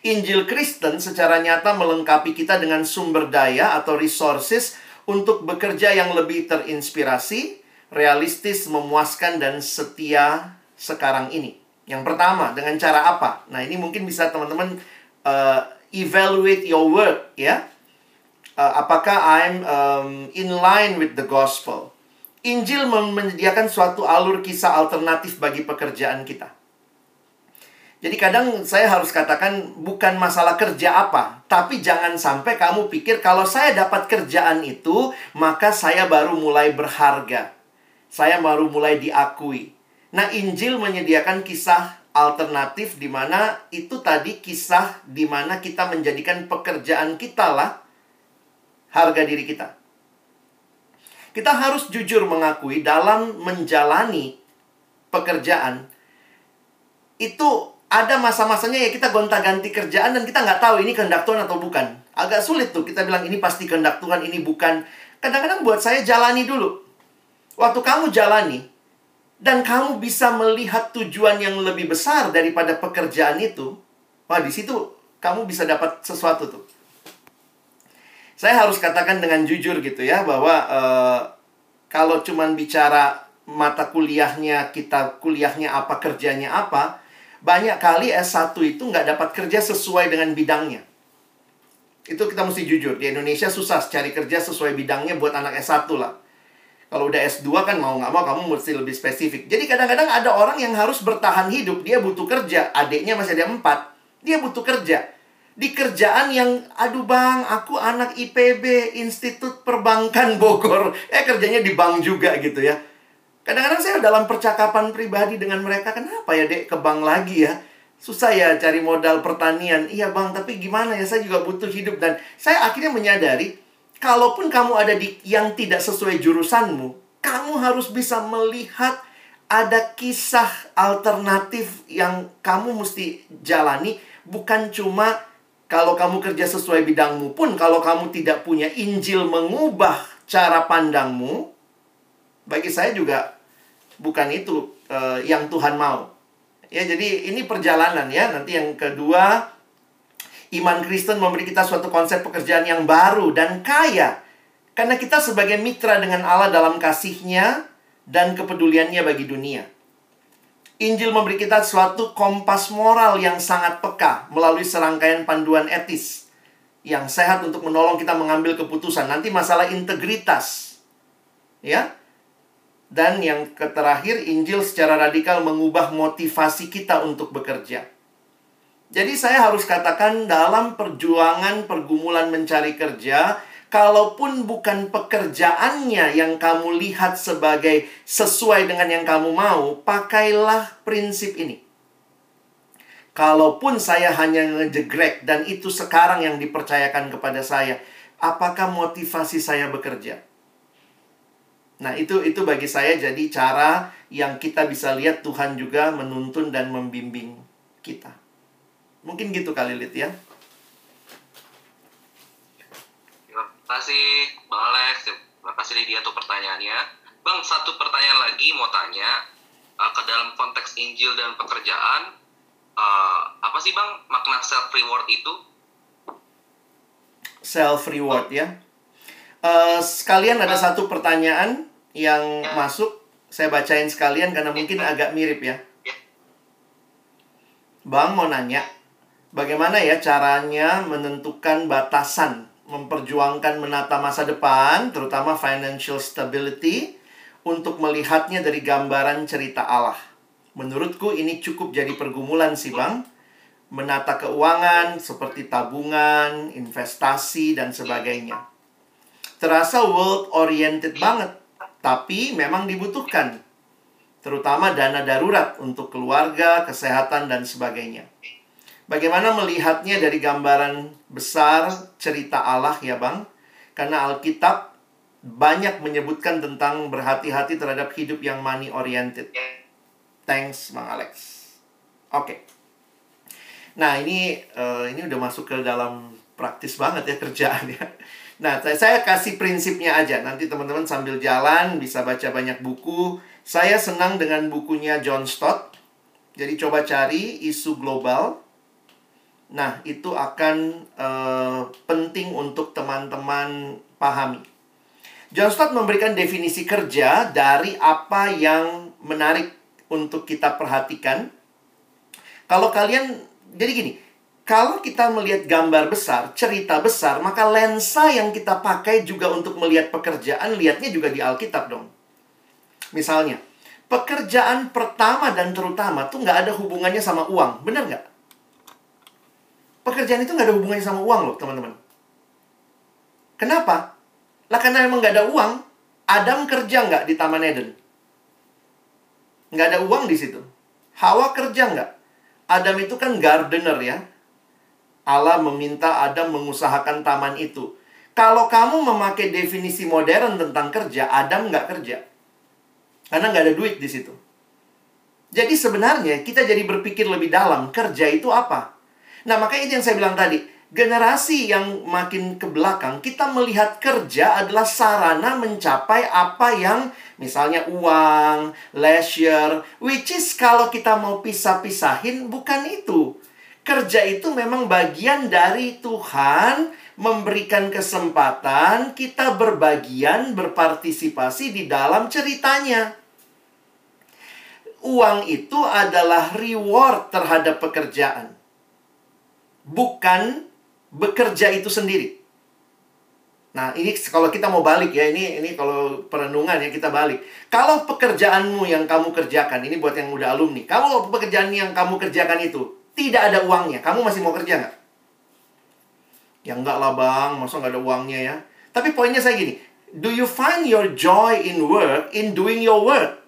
Injil Kristen secara nyata melengkapi kita dengan sumber daya atau resources untuk bekerja yang lebih terinspirasi, realistis, memuaskan, dan setia sekarang ini. Yang pertama, dengan cara apa? Nah, ini mungkin bisa teman-teman evaluate your work ya. Apakah I'm in line with the gospel? Injil menyediakan suatu alur kisah alternatif bagi pekerjaan kita. Jadi kadang saya harus katakan bukan masalah kerja apa, tapi jangan sampai kamu pikir kalau saya dapat kerjaan itu, maka saya baru mulai berharga. Saya baru mulai diakui. Nah, Injil menyediakan kisah alternatif di mana itu tadi kisah di mana kita menjadikan pekerjaan kita lah harga diri kita. Kita harus jujur mengakui dalam menjalani pekerjaan itu ada masa-masanya ya kita gonta-ganti kerjaan dan kita nggak tahu ini kehendak Tuhan atau bukan. Agak sulit tuh kita bilang ini pasti kehendak Tuhan, ini bukan. Kadang-kadang buat saya jalani dulu. Waktu kamu jalani dan kamu bisa melihat tujuan yang lebih besar daripada pekerjaan itu, wah di situ kamu bisa dapat sesuatu tuh. Saya harus katakan dengan jujur gitu ya bahwa kalau cuman bicara mata kuliahnya kita kuliahnya apa kerjanya apa. Banyak kali S1 itu nggak dapat kerja sesuai dengan bidangnya. Itu kita mesti jujur. Di Indonesia susah cari kerja sesuai bidangnya buat anak S1 lah. Kalau udah S2 kan mau nggak mau kamu mesti lebih spesifik. Jadi kadang-kadang ada orang yang harus bertahan hidup. Dia butuh kerja. Adiknya masih ada 4. Dia butuh kerja. Di kerjaan yang, aduh bang, aku anak IPB, Institut Perbankan Bogor. Kerjanya di bank juga gitu ya. Kadang-kadang saya dalam percakapan pribadi dengan mereka, kenapa ya dek ke bank lagi ya? Susah ya cari modal pertanian. Iya bang, tapi gimana ya, saya juga butuh hidup. Dan saya akhirnya menyadari, kalaupun kamu ada di yang tidak sesuai jurusanmu, kamu harus bisa melihat ada kisah alternatif yang kamu mesti jalani. Bukan cuma kalau kamu kerja sesuai bidangmu pun, kalau kamu tidak punya Injil mengubah cara pandangmu, bagi saya juga bukan itu yang Tuhan mau. Ya, jadi ini perjalanan ya. Nanti yang kedua, iman Kristen memberi kita suatu konsep pekerjaan yang baru dan kaya. Karena kita sebagai mitra dengan Allah dalam kasih-Nya dan kepeduliannya bagi dunia. Injil memberi kita suatu kompas moral yang sangat peka melalui serangkaian panduan etis yang sehat untuk menolong kita mengambil keputusan. Nanti masalah integritas. Ya. Dan yang terakhir, Injil secara radikal mengubah motivasi kita untuk bekerja. Jadi saya harus katakan dalam perjuangan pergumulan mencari kerja, kalaupun bukan pekerjaannya yang kamu lihat sebagai sesuai dengan yang kamu mau, pakailah prinsip ini. Kalaupun saya hanya ngejegrek dan itu sekarang yang dipercayakan kepada saya, apakah motivasi saya bekerja? Nah, itu bagi saya jadi cara yang kita bisa lihat Tuhan juga menuntun dan membimbing kita. Mungkin gitu kali, Lid, ya. Terima kasih, Bang Alex. Terima kasih, Lydia, untuk pertanyaannya. Bang, satu pertanyaan lagi mau tanya. Ke dalam konteks Injil dan pekerjaan, apa sih, Bang, makna self-reward itu? Self-reward, ya. Sekalian ada satu pertanyaan yang masuk. Saya bacain sekalian karena mungkin agak mirip ya. Bang mau nanya, bagaimana ya caranya menentukan batasan, memperjuangkan menata masa depan, terutama financial stability, untuk melihatnya dari gambaran cerita Allah. Menurutku ini cukup jadi pergumulan sih Bang. Menata keuangan seperti tabungan, investasi, dan sebagainya. Terasa world-oriented banget, tapi memang dibutuhkan. Terutama dana darurat untuk keluarga, kesehatan, dan sebagainya. Bagaimana melihatnya dari gambaran besar cerita Allah ya Bang? Karena Alkitab banyak menyebutkan tentang berhati-hati terhadap hidup yang money-oriented. Thanks Bang Alex. Oke. Nah ini udah masuk ke dalam praktis banget ya kerjaannya. Nah, saya kasih prinsipnya aja. Nanti teman-teman sambil jalan bisa baca banyak buku. Saya senang dengan bukunya John Stott. Jadi coba cari isu global. Nah, itu akan penting untuk teman-teman pahami. John Stott memberikan definisi kerja dari apa yang menarik untuk kita perhatikan. Kalau kalian, jadi gini. Kalau kita melihat gambar besar, cerita besar, maka lensa yang kita pakai juga untuk melihat pekerjaan, lihatnya juga di Alkitab dong. Misalnya, pekerjaan pertama dan terutama tuh nggak ada hubungannya sama uang. Bener nggak? Pekerjaan itu nggak ada hubungannya sama uang loh, teman-teman. Kenapa? Lah karena emang nggak ada uang, Adam kerja nggak di Taman Eden? Nggak ada uang di situ. Hawa kerja nggak? Adam itu kan gardener ya. Allah meminta Adam mengusahakan taman itu. Kalau kamu memakai definisi modern tentang kerja, Adam nggak kerja. Karena nggak ada duit di situ. Jadi sebenarnya kita jadi berpikir lebih dalam, kerja itu apa? Nah, makanya itu yang saya bilang tadi. Generasi yang makin ke belakang, kita melihat kerja adalah sarana mencapai apa yang misalnya uang, leisure, which is kalau kita mau pisah-pisahin, bukan itu. Kerja itu memang bagian dari Tuhan memberikan kesempatan kita berbagian, berpartisipasi di dalam ceritanya. Uang itu adalah reward terhadap pekerjaan. Bukan bekerja itu sendiri. Nah, ini kalau kita mau balik ya, ini kalau perenungan ya, kita balik. Kalau pekerjaanmu yang kamu kerjakan, ini buat yang udah alumni, kalau pekerjaan yang kamu kerjakan itu tidak ada uangnya, kamu masih mau kerja nggak? Ya nggak lah bang, masa nggak ada uangnya ya. Tapi poinnya saya gini, do you find your joy in work, in doing your work?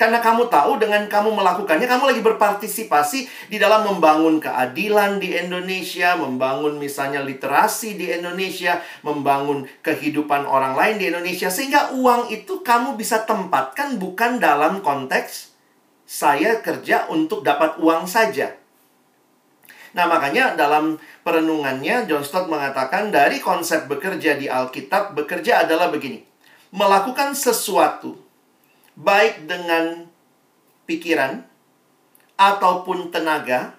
Karena kamu tahu dengan kamu melakukannya, kamu lagi berpartisipasi di dalam membangun keadilan di Indonesia, membangun misalnya literasi di Indonesia, membangun kehidupan orang lain di Indonesia. Sehingga uang itu kamu bisa tempatkan bukan dalam konteks saya kerja untuk dapat uang saja. Nah, makanya dalam perenungannya, John Stott mengatakan dari konsep bekerja di Alkitab, bekerja adalah begini. Melakukan sesuatu baik dengan pikiran, ataupun tenaga,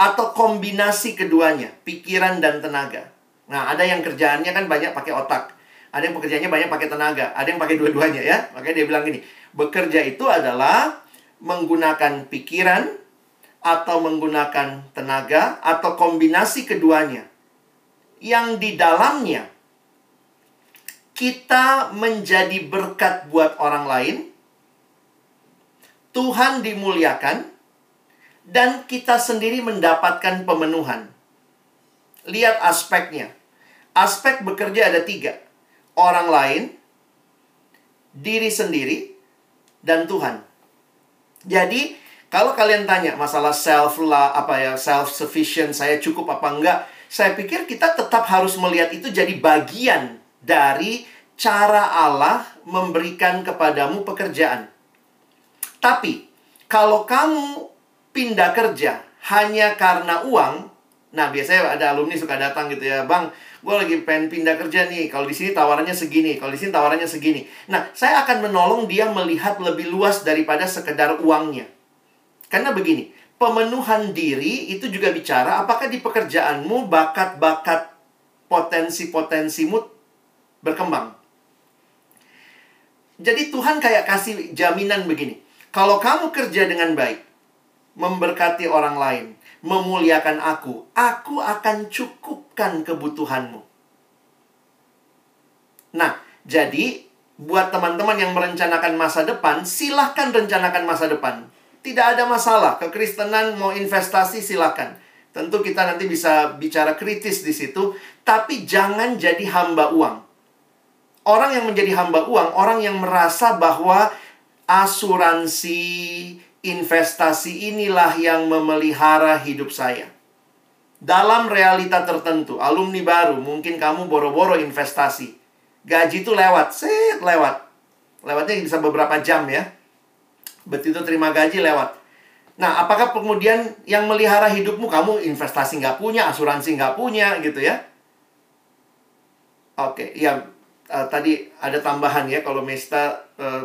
atau kombinasi keduanya, pikiran dan tenaga. Nah, ada yang kerjaannya kan banyak pakai otak. Ada yang pekerjaannya banyak pakai tenaga. Ada yang pakai dua-duanya ya. Makanya dia bilang gini, bekerja itu adalah menggunakan pikiran, atau menggunakan tenaga, atau kombinasi keduanya. Yang di dalamnya, kita menjadi berkat buat orang lain, Tuhan dimuliakan, dan kita sendiri mendapatkan pemenuhan. Lihat aspeknya. Aspek bekerja ada tiga. Orang lain, diri sendiri, dan Tuhan. Jadi, kalau kalian tanya masalah self-sufficient, saya cukup apa enggak, saya pikir kita tetap harus melihat itu jadi bagian dari cara Allah memberikan kepadamu pekerjaan. Tapi, kalau kamu pindah kerja hanya karena uang, nah biasanya ada alumni suka datang gitu ya, bang, gue lagi pengen pindah kerja nih, kalau di sini tawarannya segini, kalau di sini tawarannya segini. Nah, saya akan menolong dia melihat lebih luas daripada sekedar uangnya. Karena begini, pemenuhan diri itu juga bicara apakah di pekerjaanmu bakat-bakat potensi-potensimu berkembang. Jadi Tuhan kayak kasih jaminan begini. Kalau kamu kerja dengan baik, memberkati orang lain, memuliakan aku akan cukupkan kebutuhanmu. Nah, jadi buat teman-teman yang merencanakan masa depan, silahkan rencanakan masa depan. Tidak ada masalah. Kekristenan mau investasi silahkan. Tentu kita nanti bisa bicara kritis di situ. Tapi jangan jadi hamba uang. Orang yang menjadi hamba uang, orang yang merasa bahwa asuransi, investasi inilah yang memelihara hidup saya. Dalam realita tertentu, alumni baru, mungkin kamu boro-boro investasi. Gaji itu lewat, lewat. Lewatnya bisa beberapa jam ya. Begitu terima gaji lewat. Nah, apakah kemudian yang melihara hidupmu, kamu investasi nggak punya, asuransi nggak punya, gitu ya? Oke, ya. Tadi ada tambahan ya, kalau Mesta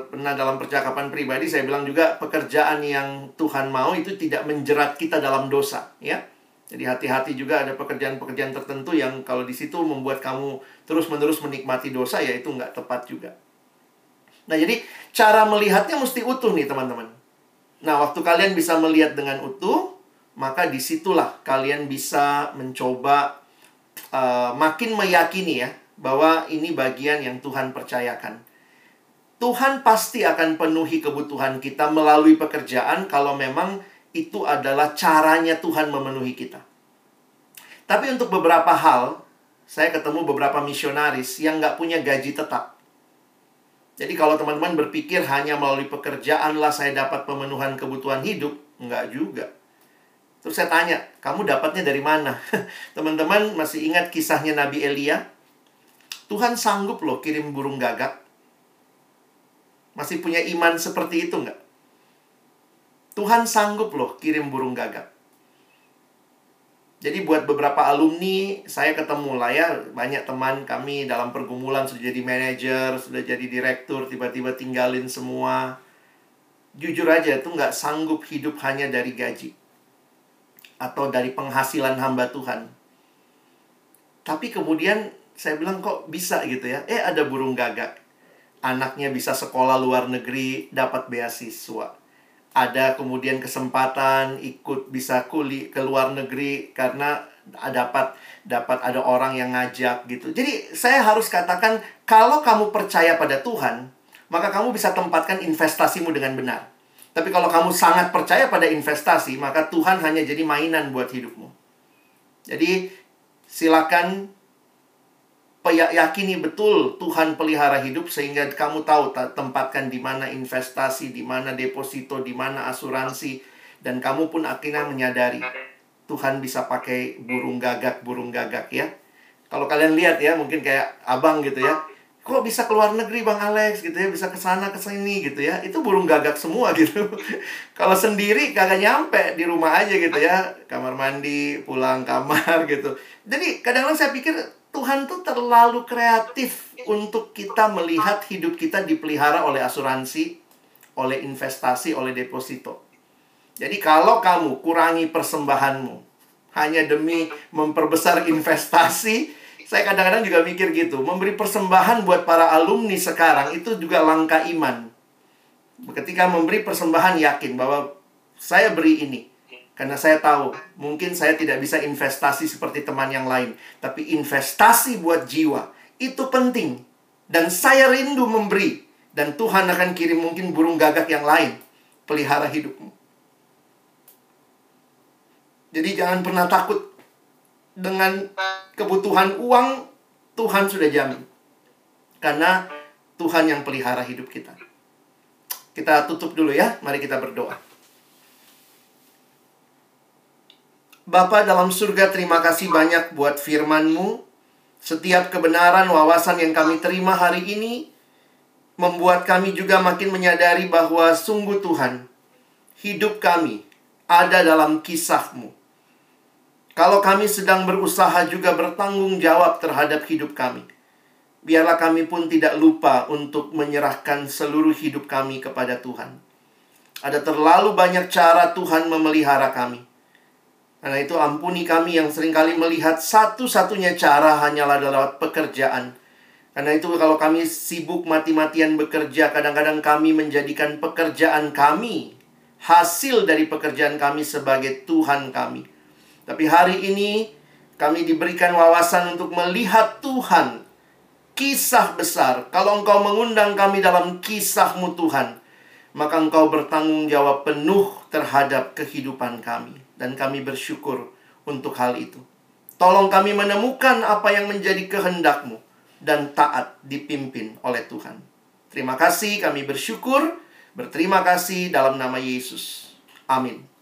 pernah dalam percakapan pribadi, saya bilang juga pekerjaan yang Tuhan mau itu tidak menjerat kita dalam dosa, ya. Jadi hati-hati juga ada pekerjaan-pekerjaan tertentu yang kalau di situ membuat kamu terus-menerus menikmati dosa, ya itu nggak tepat juga. Nah, jadi cara melihatnya mesti utuh nih, teman-teman. Nah, waktu kalian bisa melihat dengan utuh, maka disitulah kalian bisa mencoba makin meyakini ya, bahwa ini bagian yang Tuhan percayakan. Tuhan pasti akan penuhi kebutuhan kita melalui pekerjaan kalau memang itu adalah caranya Tuhan memenuhi kita. Tapi untuk beberapa hal, saya ketemu beberapa misionaris yang nggak punya gaji tetap. Jadi kalau teman-teman berpikir hanya melalui pekerjaanlah saya dapat pemenuhan kebutuhan hidup, nggak juga. Terus saya tanya, kamu dapatnya dari mana? Teman-teman masih ingat kisahnya Nabi Elia? Tuhan sanggup loh kirim burung gagak. Masih punya iman seperti itu nggak? Tuhan sanggup loh kirim burung gagak. Jadi buat beberapa alumni, saya ketemu lah ya, banyak teman kami dalam pergumulan sudah jadi manajer, sudah jadi direktur, tiba-tiba tinggalin semua. Jujur aja, itu nggak sanggup hidup hanya dari gaji atau dari penghasilan hamba Tuhan. Tapi kemudian saya bilang kok bisa gitu ya, ada burung gagak. Anaknya bisa sekolah luar negeri, dapat beasiswa. Ada kemudian kesempatan ikut bisa kuliah ke luar negeri karena dapat ada orang yang ngajak gitu. Jadi saya harus katakan, kalau kamu percaya pada Tuhan, maka kamu bisa tempatkan investasimu dengan benar. Tapi kalau kamu sangat percaya pada investasi, maka Tuhan hanya jadi mainan buat hidupmu. Jadi silakan yakini betul Tuhan pelihara hidup, sehingga kamu tahu tempatkan di mana investasi, di mana deposito, di mana asuransi. Dan kamu pun akhirnya menyadari Tuhan bisa pakai burung gagak ya. Kalau kalian lihat ya, mungkin kayak abang gitu ya, kok bisa keluar negeri Bang Alex gitu ya, bisa kesana kesini gitu ya. Itu burung gagak semua gitu. Kalau sendiri kagak nyampe, di rumah aja gitu ya, kamar mandi, pulang kamar gitu. Jadi kadang-kadang saya pikir Tuhan tuh terlalu kreatif untuk kita melihat hidup kita dipelihara oleh asuransi, oleh investasi, oleh deposito. Jadi kalau kamu kurangi persembahanmu hanya demi memperbesar investasi, saya kadang-kadang juga mikir gitu, memberi persembahan buat para alumni sekarang itu juga langkah iman. Ketika memberi persembahan, yakin bahwa saya beri ini karena saya tahu, mungkin saya tidak bisa investasi seperti teman yang lain. Tapi investasi buat jiwa, itu penting. Dan saya rindu memberi. Dan Tuhan akan kirim mungkin burung gagak yang lain. Pelihara hidupmu. Jadi jangan pernah takut dengan kebutuhan uang, Tuhan sudah jamin. Karena Tuhan yang pelihara hidup kita. Kita tutup dulu ya, mari kita berdoa. Bapa dalam surga, terima kasih banyak buat firman-Mu. Setiap kebenaran, wawasan yang kami terima hari ini membuat kami juga makin menyadari bahwa sungguh Tuhan, hidup kami ada dalam kisah-Mu. Kalau kami sedang berusaha juga bertanggung jawab terhadap hidup kami, biarlah kami pun tidak lupa untuk menyerahkan seluruh hidup kami kepada Tuhan. Ada terlalu banyak cara Tuhan memelihara kami. Karena itu ampuni kami yang seringkali melihat satu-satunya cara hanyalah lewat pekerjaan. Karena itu kalau kami sibuk mati-matian bekerja, kadang-kadang kami menjadikan pekerjaan kami, hasil dari pekerjaan kami sebagai Tuhan kami. Tapi hari ini kami diberikan wawasan untuk melihat Tuhan, kisah besar. Kalau Engkau mengundang kami dalam kisah-Mu Tuhan, maka Engkau bertanggung jawab penuh terhadap kehidupan kami. Dan kami bersyukur untuk hal itu. Tolong kami menemukan apa yang menjadi kehendak-Mu dan taat dipimpin oleh Tuhan. Terima kasih, kami bersyukur. Berterima kasih dalam nama Yesus. Amin.